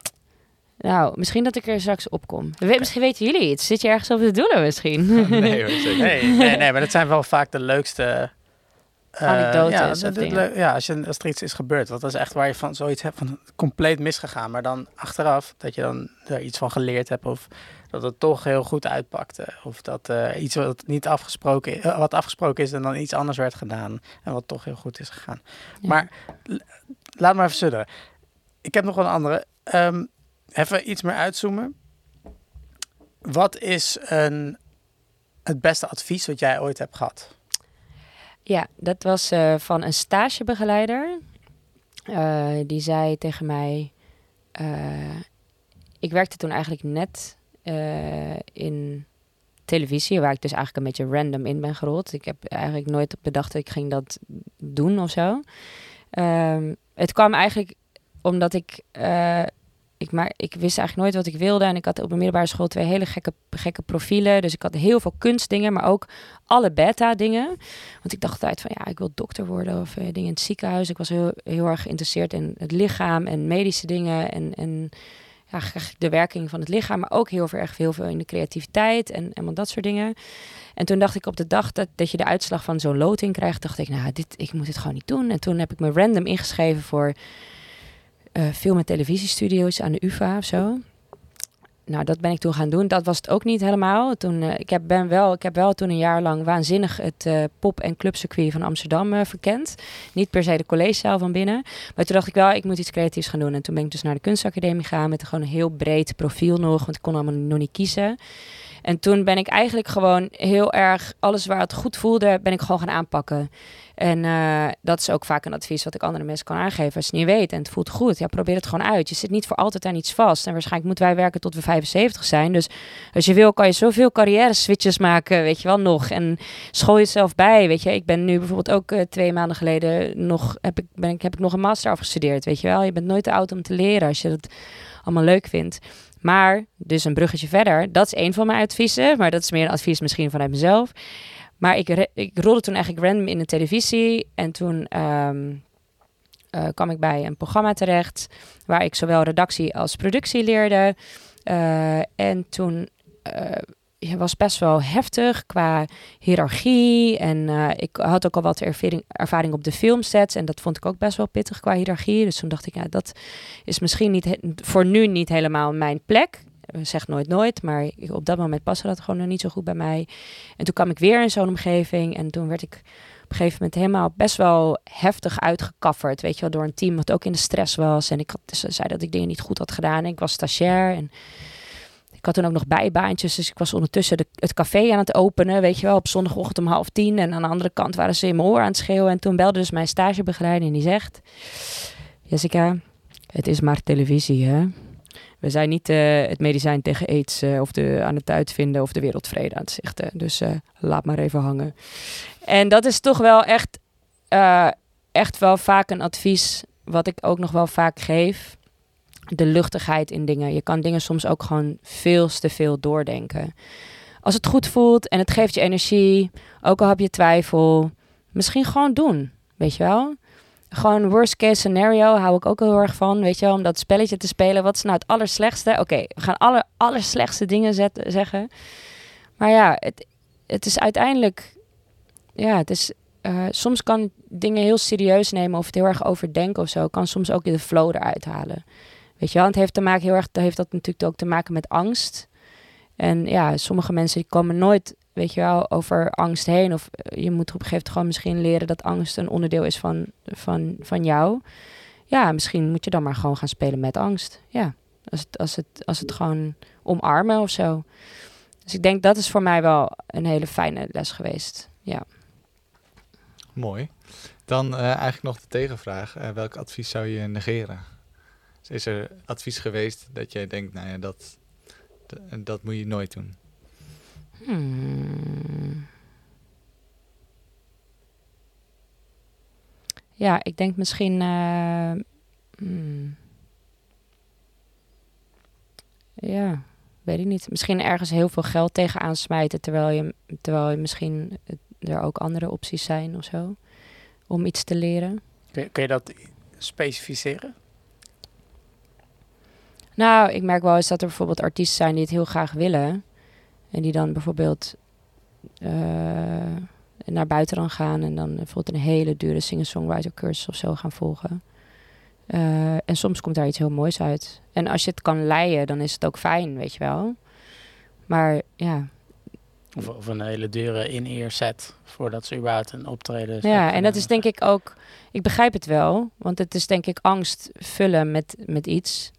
Nou, misschien dat ik er straks op kom. We, okay. Misschien weten jullie iets. Zit je ergens op te doelen misschien? Oh, nee, hoor, zeker. nee, nee, nee, maar dat zijn wel vaak de leukste... Uh, anekdotes ja, of dingen. Le- ja, als, je, als er iets is gebeurd. Want dat is echt waar je van zoiets hebt van compleet misgegaan. Maar dan achteraf dat je dan er iets van geleerd hebt. Of dat het toch heel goed uitpakte. Of dat uh, iets wat niet afgesproken, uh, wat afgesproken is en dan iets anders werd gedaan. En wat toch heel goed is gegaan. Ja. Maar l- laat maar even sudderen. Ik heb nog wel een andere. Um, even iets meer uitzoomen. Wat is een, het beste advies wat jij ooit hebt gehad? Ja, dat was uh, van een stagebegeleider. Uh, die zei tegen mij... Uh, ik werkte toen eigenlijk net uh, in televisie... waar ik dus eigenlijk een beetje random in ben gerold. Ik heb eigenlijk nooit bedacht dat ik ging dat doen of zo. Uh, het kwam eigenlijk omdat ik... Uh, Ik, maar, ik wist eigenlijk nooit wat ik wilde. En ik had op mijn middelbare school twee hele gekke, gekke profielen. Dus ik had heel veel kunstdingen, maar ook alle beta-dingen. Want ik dacht altijd van, ja, ik wil dokter worden of uh, dingen in het ziekenhuis. Ik was heel, heel erg geïnteresseerd in het lichaam en medische dingen. En, en ja, de werking van het lichaam. Maar ook heel, erg, heel veel in de creativiteit en, en dat soort dingen. En toen dacht ik op de dag dat, dat je de uitslag van zo'n loting krijgt... dacht ik, nou, dit, ik moet dit gewoon niet doen. En toen heb ik me random ingeschreven voor... Uh, film- en televisiestudio's aan de U vA of zo. Nou, dat ben ik toen gaan doen. Dat was het ook niet helemaal. Toen, uh, ik, heb ben wel, ik heb wel toen een jaar lang waanzinnig het uh, pop- en clubcircuit van Amsterdam uh, verkend. Niet per se de collegezaal van binnen. Maar toen dacht ik wel, ik moet iets creatiefs gaan doen. En toen ben ik dus naar de kunstacademie gegaan met gewoon een heel breed profiel nog. Want ik kon allemaal nog niet kiezen. En toen ben ik eigenlijk gewoon heel erg... alles waar het goed voelde, ben ik gewoon gaan aanpakken. En uh, dat is ook vaak een advies wat ik andere mensen kan aangeven. Als je het niet weet en het voelt goed, ja, probeer het gewoon uit. Je zit niet voor altijd aan iets vast. En waarschijnlijk moeten wij werken tot we vijfenzeventig zijn. Dus als je wil, kan je zoveel carrière-switches maken, weet je wel, nog. En school jezelf bij, weet je. Ik ben nu bijvoorbeeld ook uh, twee maanden geleden nog... Heb ik, ben ik, heb ik nog een master afgestudeerd, weet je wel. Je bent nooit te oud om te leren als je dat allemaal leuk vindt. Maar, dus een bruggetje verder. Dat is één van mijn adviezen. Maar dat is meer een advies misschien vanuit mezelf. Maar ik, re- ik rolde toen eigenlijk random in de televisie. En toen um, uh, kwam ik bij een programma terecht. Waar ik zowel redactie als productie leerde. Uh, en toen uh, was best wel heftig qua hiërarchie. En uh, ik had ook al wat ervaring, ervaring op de filmsets. En dat vond ik ook best wel pittig qua hiërarchie. Dus toen dacht ik, ja, dat is misschien niet he- voor nu niet helemaal mijn plek. Zeg nooit nooit, maar op dat moment paste dat gewoon nog niet zo goed bij mij. En toen kwam ik weer in zo'n omgeving en toen werd ik op een gegeven moment helemaal best wel heftig uitgekafferd, weet je wel, door een team wat ook in de stress was. En ik had, dus, zei dat ik dingen niet goed had gedaan. Ik was stagiair en ik had toen ook nog bijbaantjes, dus ik was ondertussen de, het café aan het openen, weet je wel, op zondagochtend om half tien. En aan de andere kant waren ze in mijn oor aan het schreeuwen. En toen belde dus mijn stagebegeleider en die zegt, Jessica, het is maar televisie, hè? We zijn niet uh, het medicijn tegen aids uh, of de, aan het uitvinden of de wereldvrede aan het zichten. Dus uh, laat maar even hangen. En dat is toch wel echt, uh, echt wel vaak een advies wat ik ook nog wel vaak geef. De luchtigheid in dingen. Je kan dingen soms ook gewoon veel te veel doordenken. Als het goed voelt en het geeft je energie, ook al heb je twijfel, misschien gewoon doen, weet je wel. Gewoon worst case scenario hou ik ook heel erg van, weet je wel, om dat spelletje te spelen. Wat is nou het allerslechtste? Oké, okay, we gaan alle allerslechtste dingen zetten, zeggen. Maar ja, het, het is uiteindelijk... Ja, het is... Uh, soms kan dingen heel serieus nemen of het heel erg overdenken of zo. Kan soms ook de flow eruit halen. Weet je wel, het heeft, te maken, heel erg, heeft dat natuurlijk ook te maken met angst. En ja, sommige mensen die komen nooit... weet je wel, over angst heen. Of je moet op een gegeven moment gewoon misschien leren dat angst een onderdeel is van, van, van jou. Ja, misschien moet je dan maar gewoon gaan spelen met angst. Ja, als het, als het, als het gewoon omarmen of zo. Dus ik denk dat is voor mij wel een hele fijne les geweest. Ja. Mooi. Dan uh, eigenlijk nog de tegenvraag. Uh, welk advies zou je negeren? Dus is er advies geweest dat jij denkt, nou ja, dat, d- dat moet je nooit doen? Hmm. Ja, ik denk misschien... Uh, hmm. Ja, weet ik niet. Misschien ergens heel veel geld tegenaan smijten... terwijl je, terwijl je misschien er ook andere opties zijn of zo... om iets te leren. Kun je, kun je dat specificeren? Nou, ik merk wel eens dat er bijvoorbeeld artiesten zijn... die het heel graag willen... En die dan bijvoorbeeld uh, naar buiten dan gaan. En dan bijvoorbeeld een hele dure singer-songwriter cursus of zo gaan volgen. Uh, en soms komt daar iets heel moois uit. En als je het kan leiden, dan is het ook fijn, weet je wel. Maar ja. Of, of een hele dure in-ear set. Voordat ze überhaupt een optreden. Ja, en dat is denk ik ook... Ik begrijp het wel. Want het is denk ik angst vullen met, met iets.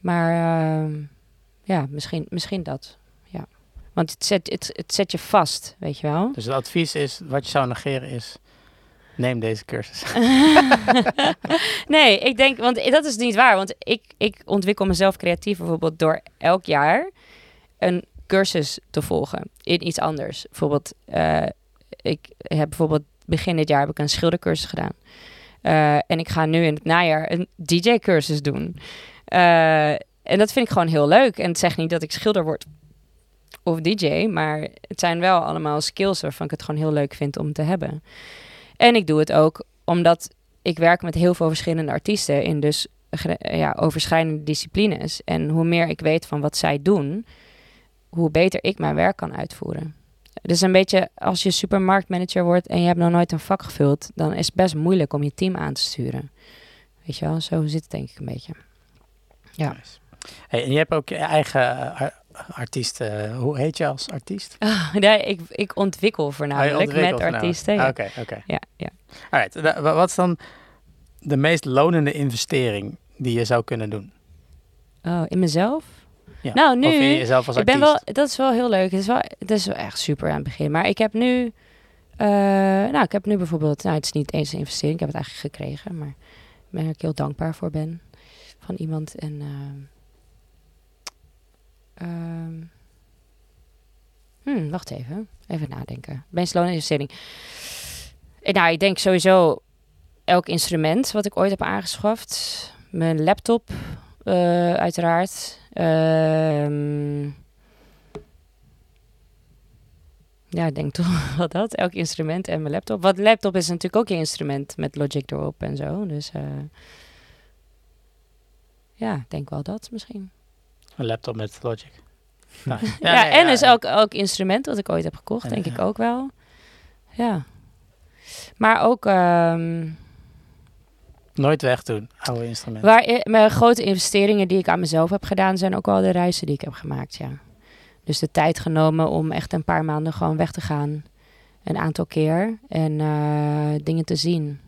Maar uh, ja, misschien, misschien dat... Want het zet, het, het zet je vast, weet je wel. Dus het advies is, wat je zou negeren is... neem deze cursus. Nee, ik denk... Want dat is niet waar. Want ik, ik ontwikkel mezelf creatief bijvoorbeeld... door elk jaar een cursus te volgen. In iets anders. Bijvoorbeeld... Uh, ik heb bijvoorbeeld... begin dit jaar heb ik een schildercursus gedaan. Uh, en ik ga nu in het najaar... een D J-cursus doen. Uh, en dat vind ik gewoon heel leuk. En het zegt niet dat ik schilder word... of D J, maar het zijn wel allemaal skills waarvan ik het gewoon heel leuk vind om te hebben. En ik doe het ook omdat ik werk met heel veel verschillende artiesten in dus ja, overschrijdende disciplines. En hoe meer ik weet van wat zij doen, hoe beter ik mijn werk kan uitvoeren. Dus een beetje als je supermarktmanager wordt en je hebt nog nooit een vak gevuld, dan is het best moeilijk om je team aan te sturen. Weet je wel, zo zit het denk ik een beetje. Ja. Nice. Hey, en je hebt ook je eigen... Uh, Artiest, uh, hoe heet je als artiest? Oh, nee, ik, ik ontwikkel voornamelijk oh, ontwikkelt met artiesten. Oké, nou. oké. Okay, okay. ja, ja. Alright, d- wat is dan de meest lonende investering die je zou kunnen doen? Oh, in mezelf? Ja. Nou, nu, of je jezelf als ik ben wel, dat is wel heel leuk. Het is wel, het is wel echt super aan het begin. Maar ik heb nu, uh, nou, ik heb nu bijvoorbeeld, nou, het is niet eens een investering. Ik heb het eigenlijk gekregen, maar waar ik heel dankbaar voor ben van iemand. En uh, um, hmm, wacht even, even nadenken. Mijn slone investering. En, nou, ik denk sowieso elk instrument wat ik ooit heb aangeschaft, mijn laptop, uh, uiteraard. Uh, ja, ik denk toch wel dat. Elk instrument en mijn laptop. Want laptop is natuurlijk ook een instrument met Logic erop en zo. Dus uh, ja, ik denk wel dat misschien. Een laptop met Logic. Nou, ja, ja, nee, en ja, is ja. Ook, ook instrument wat ik ooit heb gekocht, ja, denk ja. ik ook wel. Ja. Maar ook... Um, Nooit wegdoen, oude instrumenten. Waar, mijn grote investeringen die ik aan mezelf heb gedaan... zijn ook wel de reizen die ik heb gemaakt, ja. Dus de tijd genomen om echt een paar maanden gewoon weg te gaan. Een aantal keer. En uh, dingen te zien.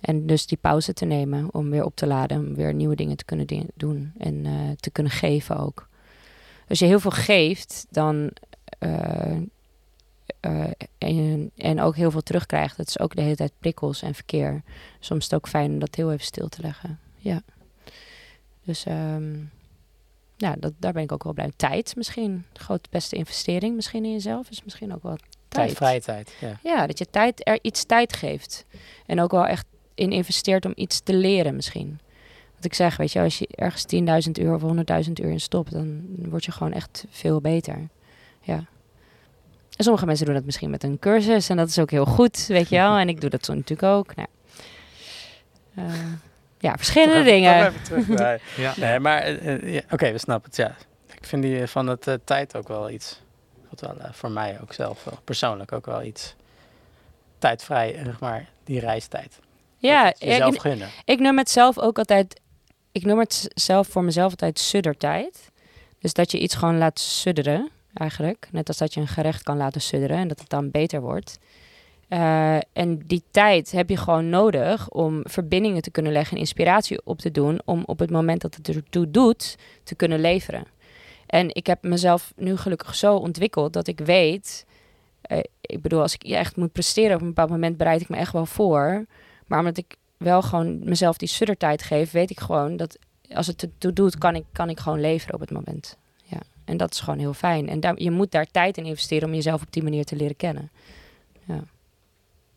En dus die pauze te nemen om weer op te laden. Om weer nieuwe dingen te kunnen di- doen. En uh, te kunnen geven ook. Als je heel veel geeft, dan... Uh, Uh, en, en ook heel veel terugkrijgt. Het is ook de hele tijd prikkels en verkeer. Soms is het ook fijn om dat heel even stil te leggen. Ja. Dus um, ja, dat, daar ben ik ook wel blij. Tijd misschien. De grote beste investering misschien in jezelf is misschien ook wel tijd. tijd vrije tijd. Ja. ja, dat je tijd er iets tijd geeft. En ook wel echt in investeert om iets te leren misschien. Wat ik zeg, weet je, als je ergens tienduizend uur of honderdduizend uur in stopt, dan word je gewoon echt veel beter. Ja. En sommige mensen doen dat misschien met een cursus. En dat is ook heel goed, weet je wel. En ik doe dat zo natuurlijk ook. Nou, uh, ja, verschillende even, dingen. Terug bij. ja. Nee, maar uh, ja, oké, okay, we snappen het, ja. Ik vind die van het uh, tijd ook wel iets. Wat wel uh, voor mij ook zelf wel, persoonlijk ook wel iets. Tijdvrij, zeg maar, die reistijd. Ja, het jezelf ik, gunnen. Ik noem het zelf ook altijd... Ik noem het zelf voor mezelf altijd suddertijd. Dus dat je iets gewoon laat sudderen. Eigenlijk, net als dat je een gerecht kan laten sudderen en dat het dan beter wordt. Uh, en die tijd heb je gewoon nodig om verbindingen te kunnen leggen en inspiratie op te doen, om op het moment dat het ertoe doet, te kunnen leveren. En ik heb mezelf nu gelukkig zo ontwikkeld dat ik weet, uh, ik bedoel, als ik echt moet presteren op een bepaald moment, bereid ik me echt wel voor. Maar omdat ik wel gewoon mezelf die suddertijd geef, weet ik gewoon dat als het ertoe doet, kan ik, kan ik gewoon leveren op het moment. En dat is gewoon heel fijn. En daar, je moet daar tijd in investeren om jezelf op die manier te leren kennen. Ja.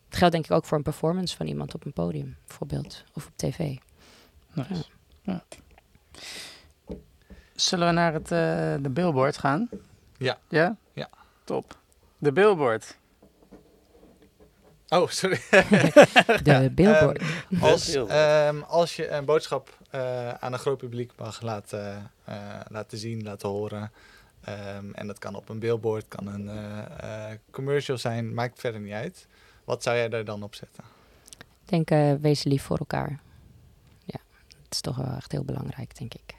Dat geldt denk ik ook voor een performance van iemand op een podium, bijvoorbeeld. Of op tv. Nice. Ja. Ja. Zullen we naar het, uh, de billboard gaan? Ja. Ja? Ja. Top. De billboard. Oh, sorry. de billboard. Um, als, um, als je een boodschap uh, aan een groot publiek mag laten, uh, laten zien, laten horen. Um, en dat kan op een billboard, kan een uh, uh, commercial zijn. Maakt verder niet uit. Wat zou jij daar dan op zetten? Ik denk, uh, wees lief voor elkaar. Ja, dat is toch wel echt heel belangrijk, denk ik.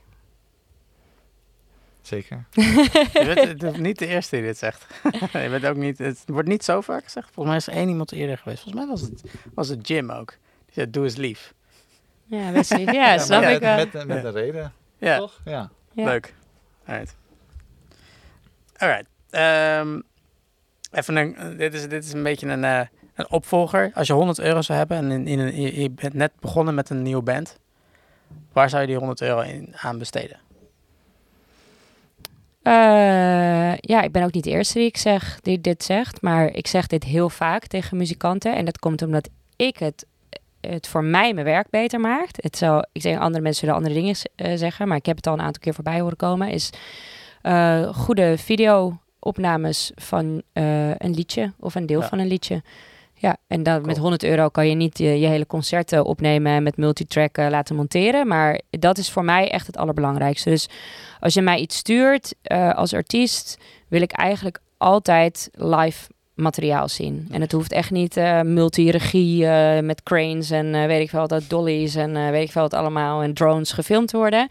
Zeker. je bent, het niet de eerste die dit zegt. je bent ook niet, het wordt niet zo vaak gezegd. Volgens mij is er één iemand eerder geweest. Volgens mij was het, was het Jim ook. Die zei, doe eens lief. Ja, best lief. Ja, ja snap ja, ik wel. Met, met, met ja. een reden. Ja. Toch? Ja. ja. Leuk. Alright. Alright. Um, even een, dit, is, dit is een beetje een, uh, een opvolger. Als je honderd euro zou hebben en in, in een, je, je bent net begonnen met een nieuwe band. Waar zou je die honderd euro in, aan besteden? Uh, ja, ik ben ook niet de eerste die, ik zeg, die dit zegt. Maar ik zeg dit heel vaak tegen muzikanten. En dat komt omdat ik het, het voor mij mijn werk beter maakt. Het zou, ik zeg, andere mensen zullen andere dingen uh, zeggen. Maar ik heb het al een aantal keer voorbij horen komen. Is uh, goede video-opnames van uh, een liedje. Of een deel ja. van een liedje. Ja, en dan cool. met honderd euro kan je niet je, je hele concerten opnemen en met multitrack uh, laten monteren. Maar dat is voor mij echt het allerbelangrijkste. Dus als je mij iets stuurt uh, als artiest, wil ik eigenlijk altijd live materiaal zien. En het hoeft echt niet uh, multi-regie uh, met cranes en uh, weet ik veel wat, dollies en uh, weet ik veel wat allemaal en drones gefilmd te worden.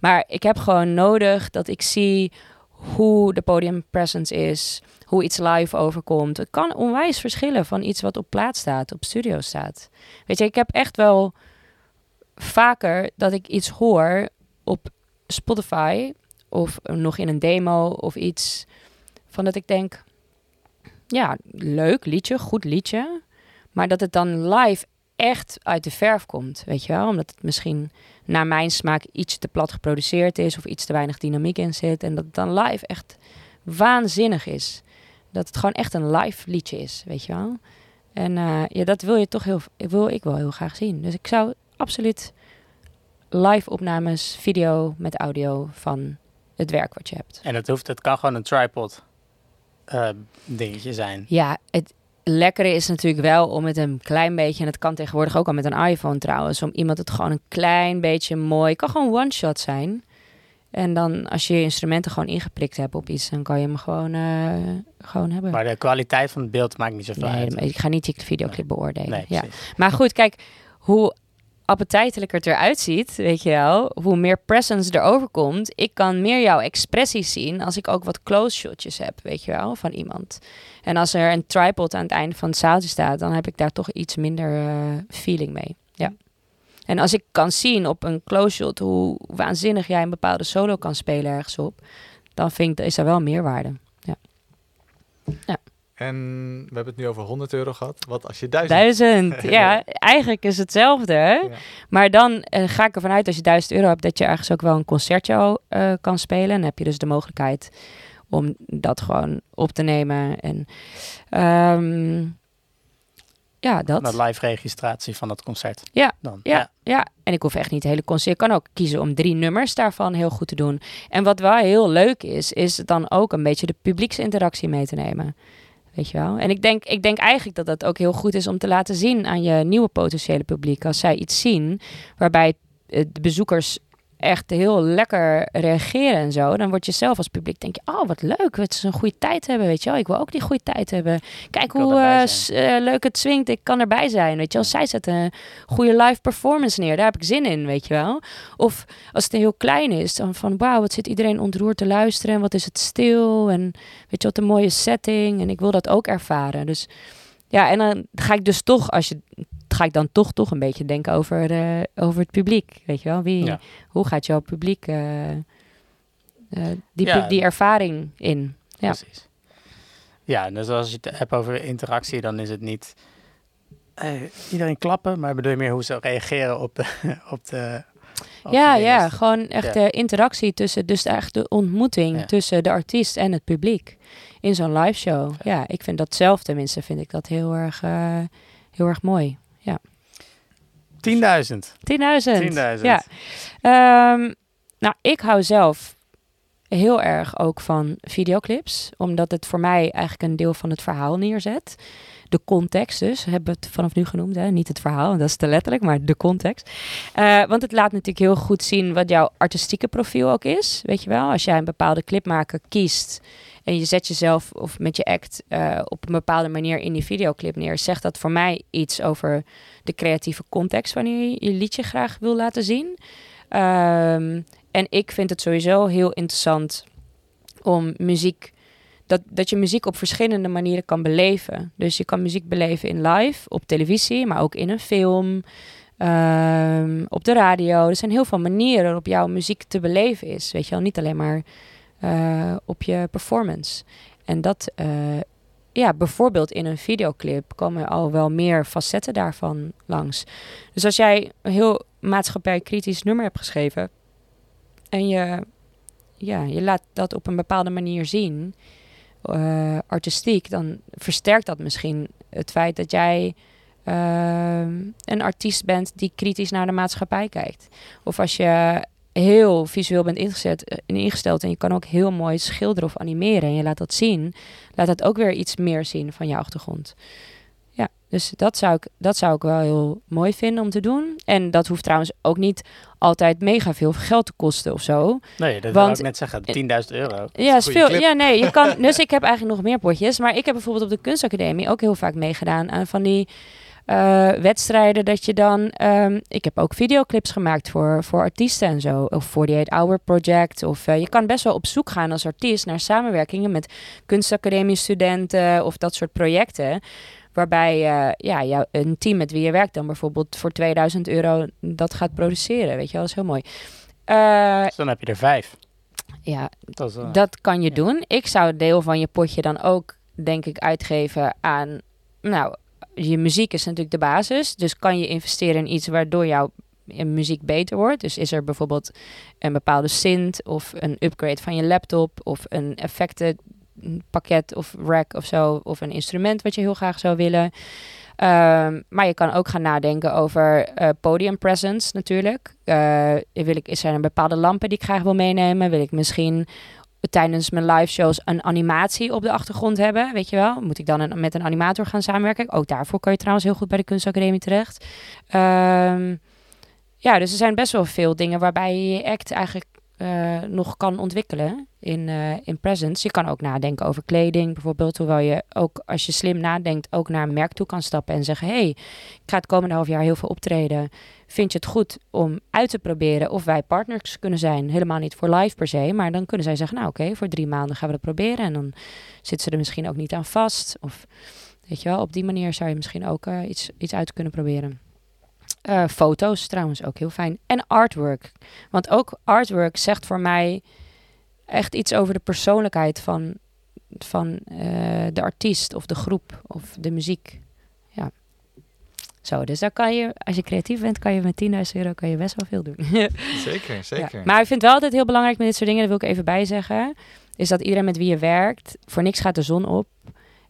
Maar ik heb gewoon nodig dat ik zie hoe de podiumpresence is, hoe iets live overkomt. Het kan onwijs verschillen van iets wat op plaat staat, op studio staat. Weet je, ik heb echt wel vaker dat ik iets hoor op Spotify Of nog in een demo of iets. Van dat ik denk, ja, leuk liedje, goed liedje. Maar dat het dan live echt uit de verf komt, weet je wel. Omdat het misschien naar mijn smaak iets te plat geproduceerd is. Of iets te weinig dynamiek in zit. En dat het dan live echt waanzinnig is. Dat het gewoon echt een live liedje is, weet je wel. En uh, ja, dat wil je toch heel, wil ik wel heel graag zien. Dus ik zou absoluut live opnames, video met audio van het werk wat je hebt. En dat hoeft, het kan gewoon een tripod uh, dingetje zijn. Ja, het lekkere is natuurlijk wel om het een klein beetje, en het kan tegenwoordig ook al met een iPhone trouwens, om iemand het gewoon een klein beetje mooi, het kan gewoon one-shot zijn. En dan als je je instrumenten gewoon ingeprikt hebt op iets, dan kan je hem gewoon, uh, gewoon hebben. Maar de kwaliteit van het beeld maakt niet zoveel nee, uit. Ik ga niet die videoclip nee. beoordelen. Nee, ja. Maar goed, kijk, hoe appetijtelijk het eruit ziet, weet je wel, hoe meer presence er overkomt. Ik kan meer jouw expressies zien als ik ook wat close shotjes heb, weet je wel, van iemand. En als er een tripod aan het einde van het zaaltje staat, dan heb ik daar toch iets minder uh, feeling mee. Ja. En als ik kan zien op een close shot hoe waanzinnig jij een bepaalde solo kan spelen ergens op, dan vind ik, is daar wel meerwaarde. Ja. Ja. En we hebben het nu over honderd euro gehad. Wat als je duizend... Duizend, ja. Eigenlijk is hetzelfde. Ja. Maar dan uh, ga ik ervan uit als je duizend euro hebt, dat je ergens ook wel een concertje uh, kan spelen. En dan heb je dus de mogelijkheid om dat gewoon op te nemen. En um, ja, dat. Met live registratie van dat concert. Ja, dan. Ja, ja. Ja. En ik hoef echt niet het hele concert. Ik kan ook kiezen om drie nummers daarvan heel goed te doen. En wat wel heel leuk is, is dan ook een beetje de publieksinteractie mee te nemen. Weet je wel? En ik denk, ik denk eigenlijk dat dat ook heel goed is om te laten zien aan je nieuwe potentiële publiek. Als zij iets zien waarbij de bezoekers echt heel lekker reageren en zo, dan word je zelf als publiek, denk je, oh wat leuk, dat ze een goede tijd hebben, weet je wel. Ik wil ook die goede tijd hebben. Kijk hoe uh, s- uh, leuk het swingt, ik kan erbij zijn, weet je wel. Zij zetten een goede live performance neer, daar heb ik zin in, weet je wel. Of als het heel klein is, dan van wauw, wat zit iedereen ontroerd te luisteren en wat is het stil en weet je wat een mooie setting en ik wil dat ook ervaren. Dus ja, en dan ga ik dus toch, als je ga ik dan toch, toch een beetje denken over, uh, over het publiek, weet je wel? Wie, ja. Hoe gaat jouw publiek uh, uh, die, ja, die ervaring in? Ja. Precies. Ja, dus als je het hebt over interactie, dan is het niet uh, iedereen klappen, maar bedoel je meer hoe ze reageren op de... op de op ja, de ja, gewoon echt ja. Uh, interactie tussen, dus echt de ontmoeting ja. tussen de artiest en het publiek in zo'n live show. Ja, ja ik vind dat zelf tenminste, vind ik dat heel erg, uh, heel erg mooi. Ja. tienduizend. tienduizend. tienduizend. Ja. Um, nou, ik hou zelf heel erg ook van videoclips. Omdat het voor mij eigenlijk een deel van het verhaal neerzet. De context dus, hebben we het vanaf nu genoemd. Hè? Niet het verhaal, dat is te letterlijk, maar de context. Uh, want het laat natuurlijk heel goed zien wat jouw artistieke profiel ook is. Weet je wel, als jij een bepaalde clipmaker kiest en je zet jezelf of met je act uh, op een bepaalde manier in die videoclip neer, zegt dat voor mij iets over de creatieve context wanneer je je liedje graag wil laten zien. Um, en ik vind het sowieso heel interessant om muziek, dat, dat je muziek op verschillende manieren kan beleven. Dus je kan muziek beleven in live, op televisie, maar ook in een film, um, op de radio. Er zijn heel veel manieren waarop jouw muziek te beleven is. Weet je wel, niet alleen maar Uh, op je performance. En dat, uh, ja, bijvoorbeeld in een videoclip komen al wel meer facetten daarvan langs. Dus als jij een heel maatschappijkritisch nummer hebt geschreven en je, ja, je laat dat op een bepaalde manier zien, uh, artistiek, dan versterkt dat misschien het feit dat jij uh, een artiest bent die kritisch naar de maatschappij kijkt. Of als je heel visueel bent ingezet, ingesteld en je kan ook heel mooi schilderen of animeren en je laat dat zien, laat dat ook weer iets meer zien van je achtergrond. Ja, dus dat zou ik, dat zou ik wel heel mooi vinden om te doen. En dat hoeft trouwens ook niet altijd mega veel geld te kosten of zo. Nee, dat wil ik net zeggen, tienduizend euro. Ja, is veel. Ja, nee, je kan, dus ik heb eigenlijk nog meer potjes, maar ik heb bijvoorbeeld op de kunstacademie ook heel vaak meegedaan aan van die Uh, wedstrijden dat je dan um, ik heb ook videoclips gemaakt voor, voor artiesten en zo, of forty-eight hour Project, of uh, je kan best wel op zoek gaan als artiest naar samenwerkingen met kunstacademie studenten of dat soort projecten, waarbij uh, ja, jou, een team met wie je werkt dan bijvoorbeeld voor tweeduizend euro dat gaat produceren, weet je wel, dat is heel mooi. Uh, dus dan heb je er vijf. Ja, dat, is, uh, dat kan je ja. doen. Ik zou het deel van je potje dan ook, denk ik, uitgeven aan... Nou, je muziek is natuurlijk de basis. Dus kan je investeren in iets waardoor jouw muziek beter wordt. Dus is er bijvoorbeeld een bepaalde synth of een upgrade van je laptop... of een effectenpakket of rack of zo... of een instrument wat je heel graag zou willen... Um, maar je kan ook gaan nadenken over uh, podium presence natuurlijk. Uh, wil ik, is er een bepaalde lampen die ik graag wil meenemen? Wil ik misschien tijdens mijn live shows een animatie op de achtergrond hebben? Weet je wel? Moet ik dan een, met een animator gaan samenwerken? Ook daarvoor kan je trouwens heel goed bij de Kunstacademie terecht. Um, ja, dus er zijn best wel veel dingen waarbij je je act eigenlijk uh, nog kan ontwikkelen in, uh, in presence. Je kan ook nadenken over kleding bijvoorbeeld, hoewel je ook als je slim nadenkt ook naar een merk toe kan stappen en zeggen, hey, ik ga het komende half jaar heel veel optreden. Vind je het goed om uit te proberen of wij partners kunnen zijn? Helemaal niet voor live per se, maar dan kunnen zij zeggen, nou oké, okay, voor drie maanden gaan we dat proberen en dan zitten ze er misschien ook niet aan vast. Of weet je wel, op die manier zou je misschien ook uh, iets, iets uit kunnen proberen. Uh, foto's trouwens ook heel fijn. En artwork. Want ook artwork zegt voor mij echt iets over de persoonlijkheid van, van uh, de artiest of de groep of de muziek. Ja. Zo, dus daar kan je, als je creatief bent, kan je met tienduizend euro kan je best wel veel doen. Zeker, zeker. Ja. Maar ik vind wel altijd heel belangrijk met dit soort dingen, dat wil ik even bijzeggen, is dat iedereen met wie je werkt, voor niks gaat de zon op.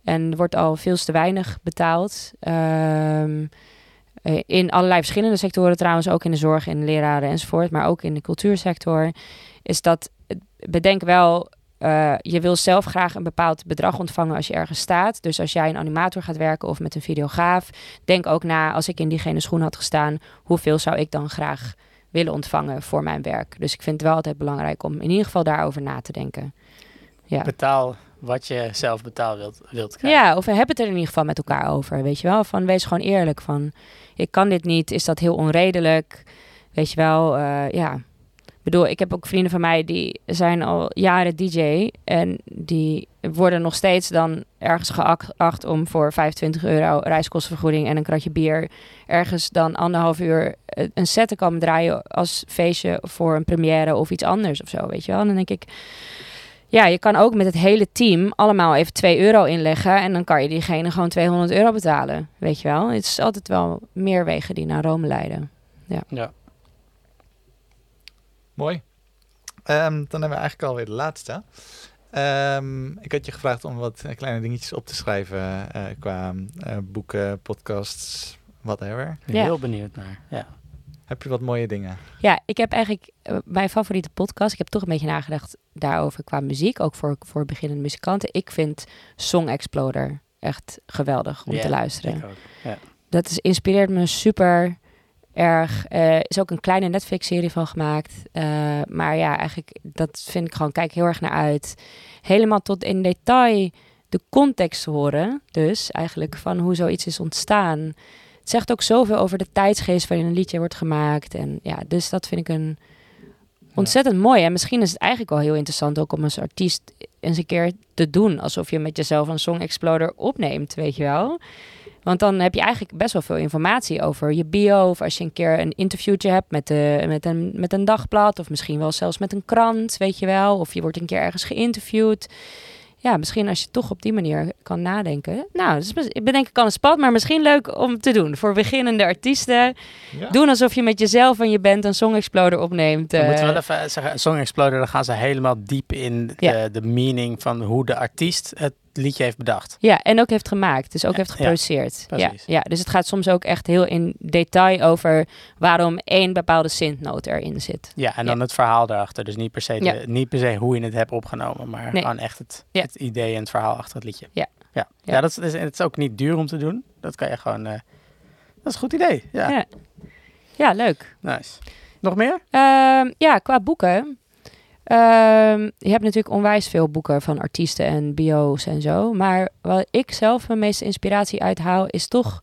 En er wordt al veel te weinig betaald. Um, In allerlei verschillende sectoren trouwens, ook in de zorg, in de leraren enzovoort, maar ook in de cultuursector, is dat, bedenk wel, uh, je wil zelf graag een bepaald bedrag ontvangen als je ergens staat. Dus als jij een animator gaat werken of met een videograaf, denk ook na, als ik in diegene schoen had gestaan, hoeveel zou ik dan graag willen ontvangen voor mijn werk? Dus ik vind het wel altijd belangrijk om in ieder geval daarover na te denken. Ja. Betaal wat je zelf betaald wilt, wilt krijgen. Ja, of heb het er in ieder geval met elkaar over, weet je wel. Van, wees gewoon eerlijk van, ik kan dit niet, is dat heel onredelijk, weet je wel. Uh, ja, ik bedoel, ik heb ook vrienden van mij die zijn al jaren D J en die worden nog steeds dan ergens geacht om voor vijfentwintig euro reiskostenvergoeding en een kratje bier ergens dan anderhalf uur een set te komen draaien als feestje voor een première of iets anders of zo, weet je wel. En dan denk ik, ja, je kan ook met het hele team allemaal even twee euro inleggen en dan kan je diegene gewoon tweehonderd euro betalen, weet je wel. Het is altijd wel meer wegen die naar Rome leiden. Ja. ja. Mooi. Um, dan hebben we eigenlijk alweer de laatste. Um, ik had je gevraagd om wat kleine dingetjes op te schrijven uh, qua uh, boeken, podcasts, whatever. Ik ben ja. heel benieuwd naar, ja. Heb je wat mooie dingen? Ja, ik heb eigenlijk uh, mijn favoriete podcast. Ik heb toch een beetje nagedacht daarover qua muziek. Ook voor, voor beginnende muzikanten. Ik vind Song Exploder echt geweldig om yeah, te luisteren. Yeah. Dat is, inspireert me super erg. Er uh, is ook een kleine Netflix-serie van gemaakt. Uh, maar ja, eigenlijk dat vind ik gewoon, kijk heel erg naar uit. Helemaal tot in detail de context horen. Dus eigenlijk van hoe zoiets is ontstaan. Het zegt ook zoveel over de tijdsgeest waarin een liedje wordt gemaakt. En ja, dus dat vind ik een ontzettend ja. mooi. En misschien is het eigenlijk wel heel interessant ook om als artiest eens een keer te doen. Alsof je met jezelf een Song Exploder opneemt, weet je wel. Want dan heb je eigenlijk best wel veel informatie over je bio. Of als je een keer een interviewtje hebt met, de, met, een, met een dagblad. Of misschien wel zelfs met een krant, weet je wel. Of je wordt een keer ergens geïnterviewd. Ja, misschien als je toch op die manier kan nadenken. Nou, dat is, ik bedenk ik al een spat, maar misschien leuk om te doen. Voor beginnende artiesten. Ja. Doen alsof je met jezelf en je band een Song Exploder opneemt. Uh. We moeten wel even zeggen, een Song Exploder, dan gaan ze helemaal diep in de, ja. de meaning van hoe de artiest het liedje heeft bedacht. Ja, en ook heeft gemaakt. Dus ook ja. heeft geproduceerd. Ja, ja, ja, dus het gaat soms ook echt heel in detail over waarom één bepaalde synthnoot erin zit. Ja, en dan ja. het verhaal daarachter. Dus niet per se, de, ja. niet per se hoe je het hebt opgenomen, maar nee. gewoon echt het, ja. het idee en het verhaal achter het liedje. Ja, ja. ja. ja dat is, het is ook niet duur om te doen. Dat kan je gewoon... Uh, dat is een goed idee. Ja, ja. ja leuk. Nice. Nog meer? Uh, ja, qua boeken... Um, je hebt natuurlijk onwijs veel boeken van artiesten en bio's en zo. Maar wat ik zelf mijn meeste inspiratie uithaal... is toch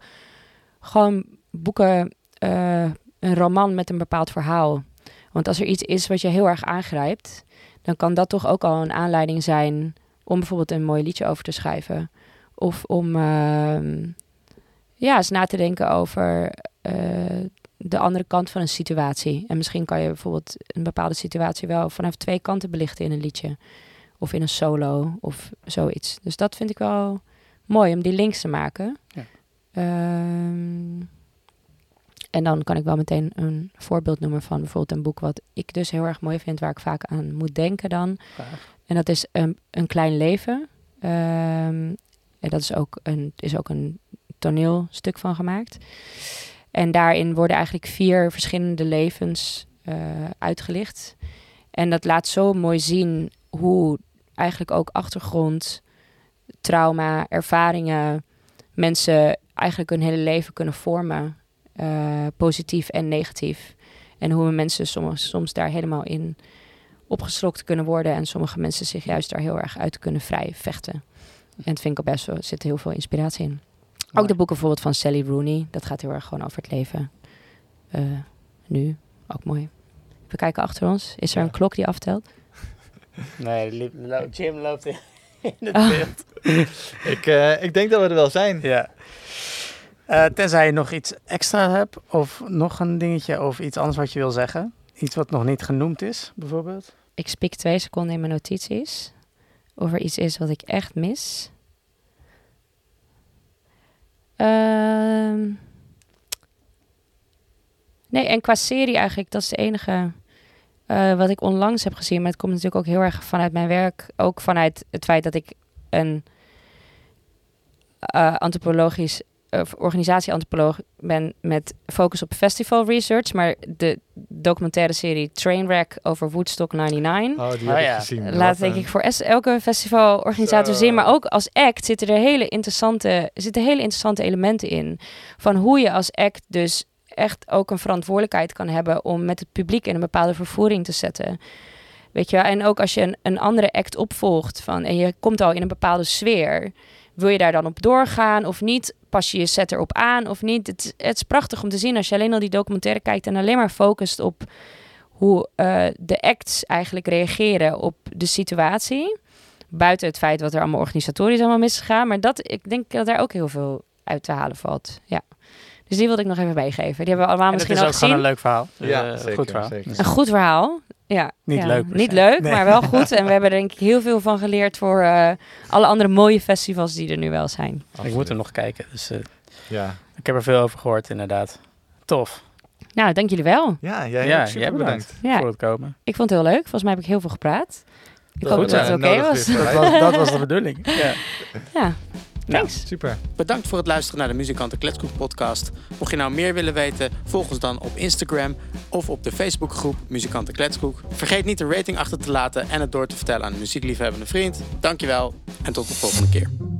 gewoon boeken, uh, een roman met een bepaald verhaal. Want als er iets is wat je heel erg aangrijpt... dan kan dat toch ook al een aanleiding zijn... om bijvoorbeeld een mooi liedje over te schrijven. Of om uh, ja, eens na te denken over... Uh, de andere kant van een situatie. En misschien kan je bijvoorbeeld een bepaalde situatie wel vanaf twee kanten belichten in een liedje. Of in een solo of zoiets. Dus dat vind ik wel mooi om die links te maken. Ja. Um, en dan kan ik wel meteen een voorbeeld noemen van bijvoorbeeld een boek wat ik dus heel erg mooi vind, waar ik vaak aan moet denken dan. Graag. En dat is een, een klein leven. Um, en dat is ook een, is ook een toneelstuk van gemaakt. En daarin worden eigenlijk vier verschillende levens uh, uitgelicht. En dat laat zo mooi zien hoe eigenlijk ook achtergrond, trauma, ervaringen, mensen eigenlijk hun hele leven kunnen vormen. Uh, positief en negatief. En hoe mensen soms, soms daar helemaal in opgeslokt kunnen worden. En sommige mensen zich juist daar heel erg uit kunnen vrij vechten. En dat vind ik al best wel, er zit heel veel inspiratie in. Mooi. Ook de boeken bijvoorbeeld van Sally Rooney. Dat gaat heel erg gewoon over het leven. Uh, nu, ook mooi. We kijken achter ons. Is er ja. een klok die aftelt? Nee, Jim loopt in het oh. beeld. ik, uh, ik denk dat we er wel zijn. Ja. Uh, tenzij je nog iets extra hebt. Of nog een dingetje of iets anders wat je wil zeggen. Iets wat nog niet genoemd is, bijvoorbeeld. Ik spiek twee seconden in mijn notities. Of er iets is wat ik echt mis. Uh, nee, en qua serie eigenlijk, dat is de enige uh, wat ik onlangs heb gezien. Maar het komt natuurlijk ook heel erg vanuit mijn werk. Ook vanuit het feit dat ik een uh, antropologisch uh, organisatie-antropoloog ben met focus op festival research. Maar de documentaire serie Trainwreck over Woodstock negenennegentig. Oh, die heb ik gezien. Laat denk ik voor elke festivalorganisator zien. Maar ook als act zitten er hele interessante, zitten hele interessante elementen in. Van hoe je als act dus echt ook een verantwoordelijkheid kan hebben om met het publiek in een bepaalde vervoering te zetten. Weet je, en ook als je een, een andere act opvolgt van, en je komt al in een bepaalde sfeer, wil je daar dan op doorgaan of niet? Pas je je set erop aan of niet? Het, het is prachtig om te zien als je alleen al die documentaire kijkt en alleen maar focust op hoe uh, de acts eigenlijk reageren op de situatie. Buiten het feit wat er allemaal organisatorisch allemaal misgaan. Maar dat, ik denk dat daar ook heel veel uit te halen valt. Ja. Dus die wilde ik nog even meegeven. Die hebben we allemaal misschien al gezien. Het is ook gewoon een leuk verhaal. Dus ja, uh, zeker, goed verhaal. Zeker. Een goed verhaal. Ja, niet ja, leuk, niet leuk nee. maar wel goed. En we hebben er denk ik heel veel van geleerd voor uh, alle andere mooie festivals die er nu wel zijn. Absoluut. Ik moet er nog kijken. Dus, uh, ja. Ik heb er veel over gehoord inderdaad. Tof. Nou, dank jullie wel. Ja, jij ja, super jij bedankt, bedankt ja. voor het komen. Ik vond het heel leuk. Volgens mij heb ik heel veel gepraat. Ik hoop dat het oké okay was. Dat, was. dat was de bedoeling. Ja. ja. Thanks. Ja, super. Bedankt voor het luisteren naar de Muzikanten Kletskoek podcast. Mocht je nou meer willen weten, volg ons dan op Instagram of op de Facebookgroep Muzikanten Kletskoek. Vergeet niet een rating achter te laten en het door te vertellen aan een muziekliefhebbende vriend. Dankjewel en tot de volgende keer.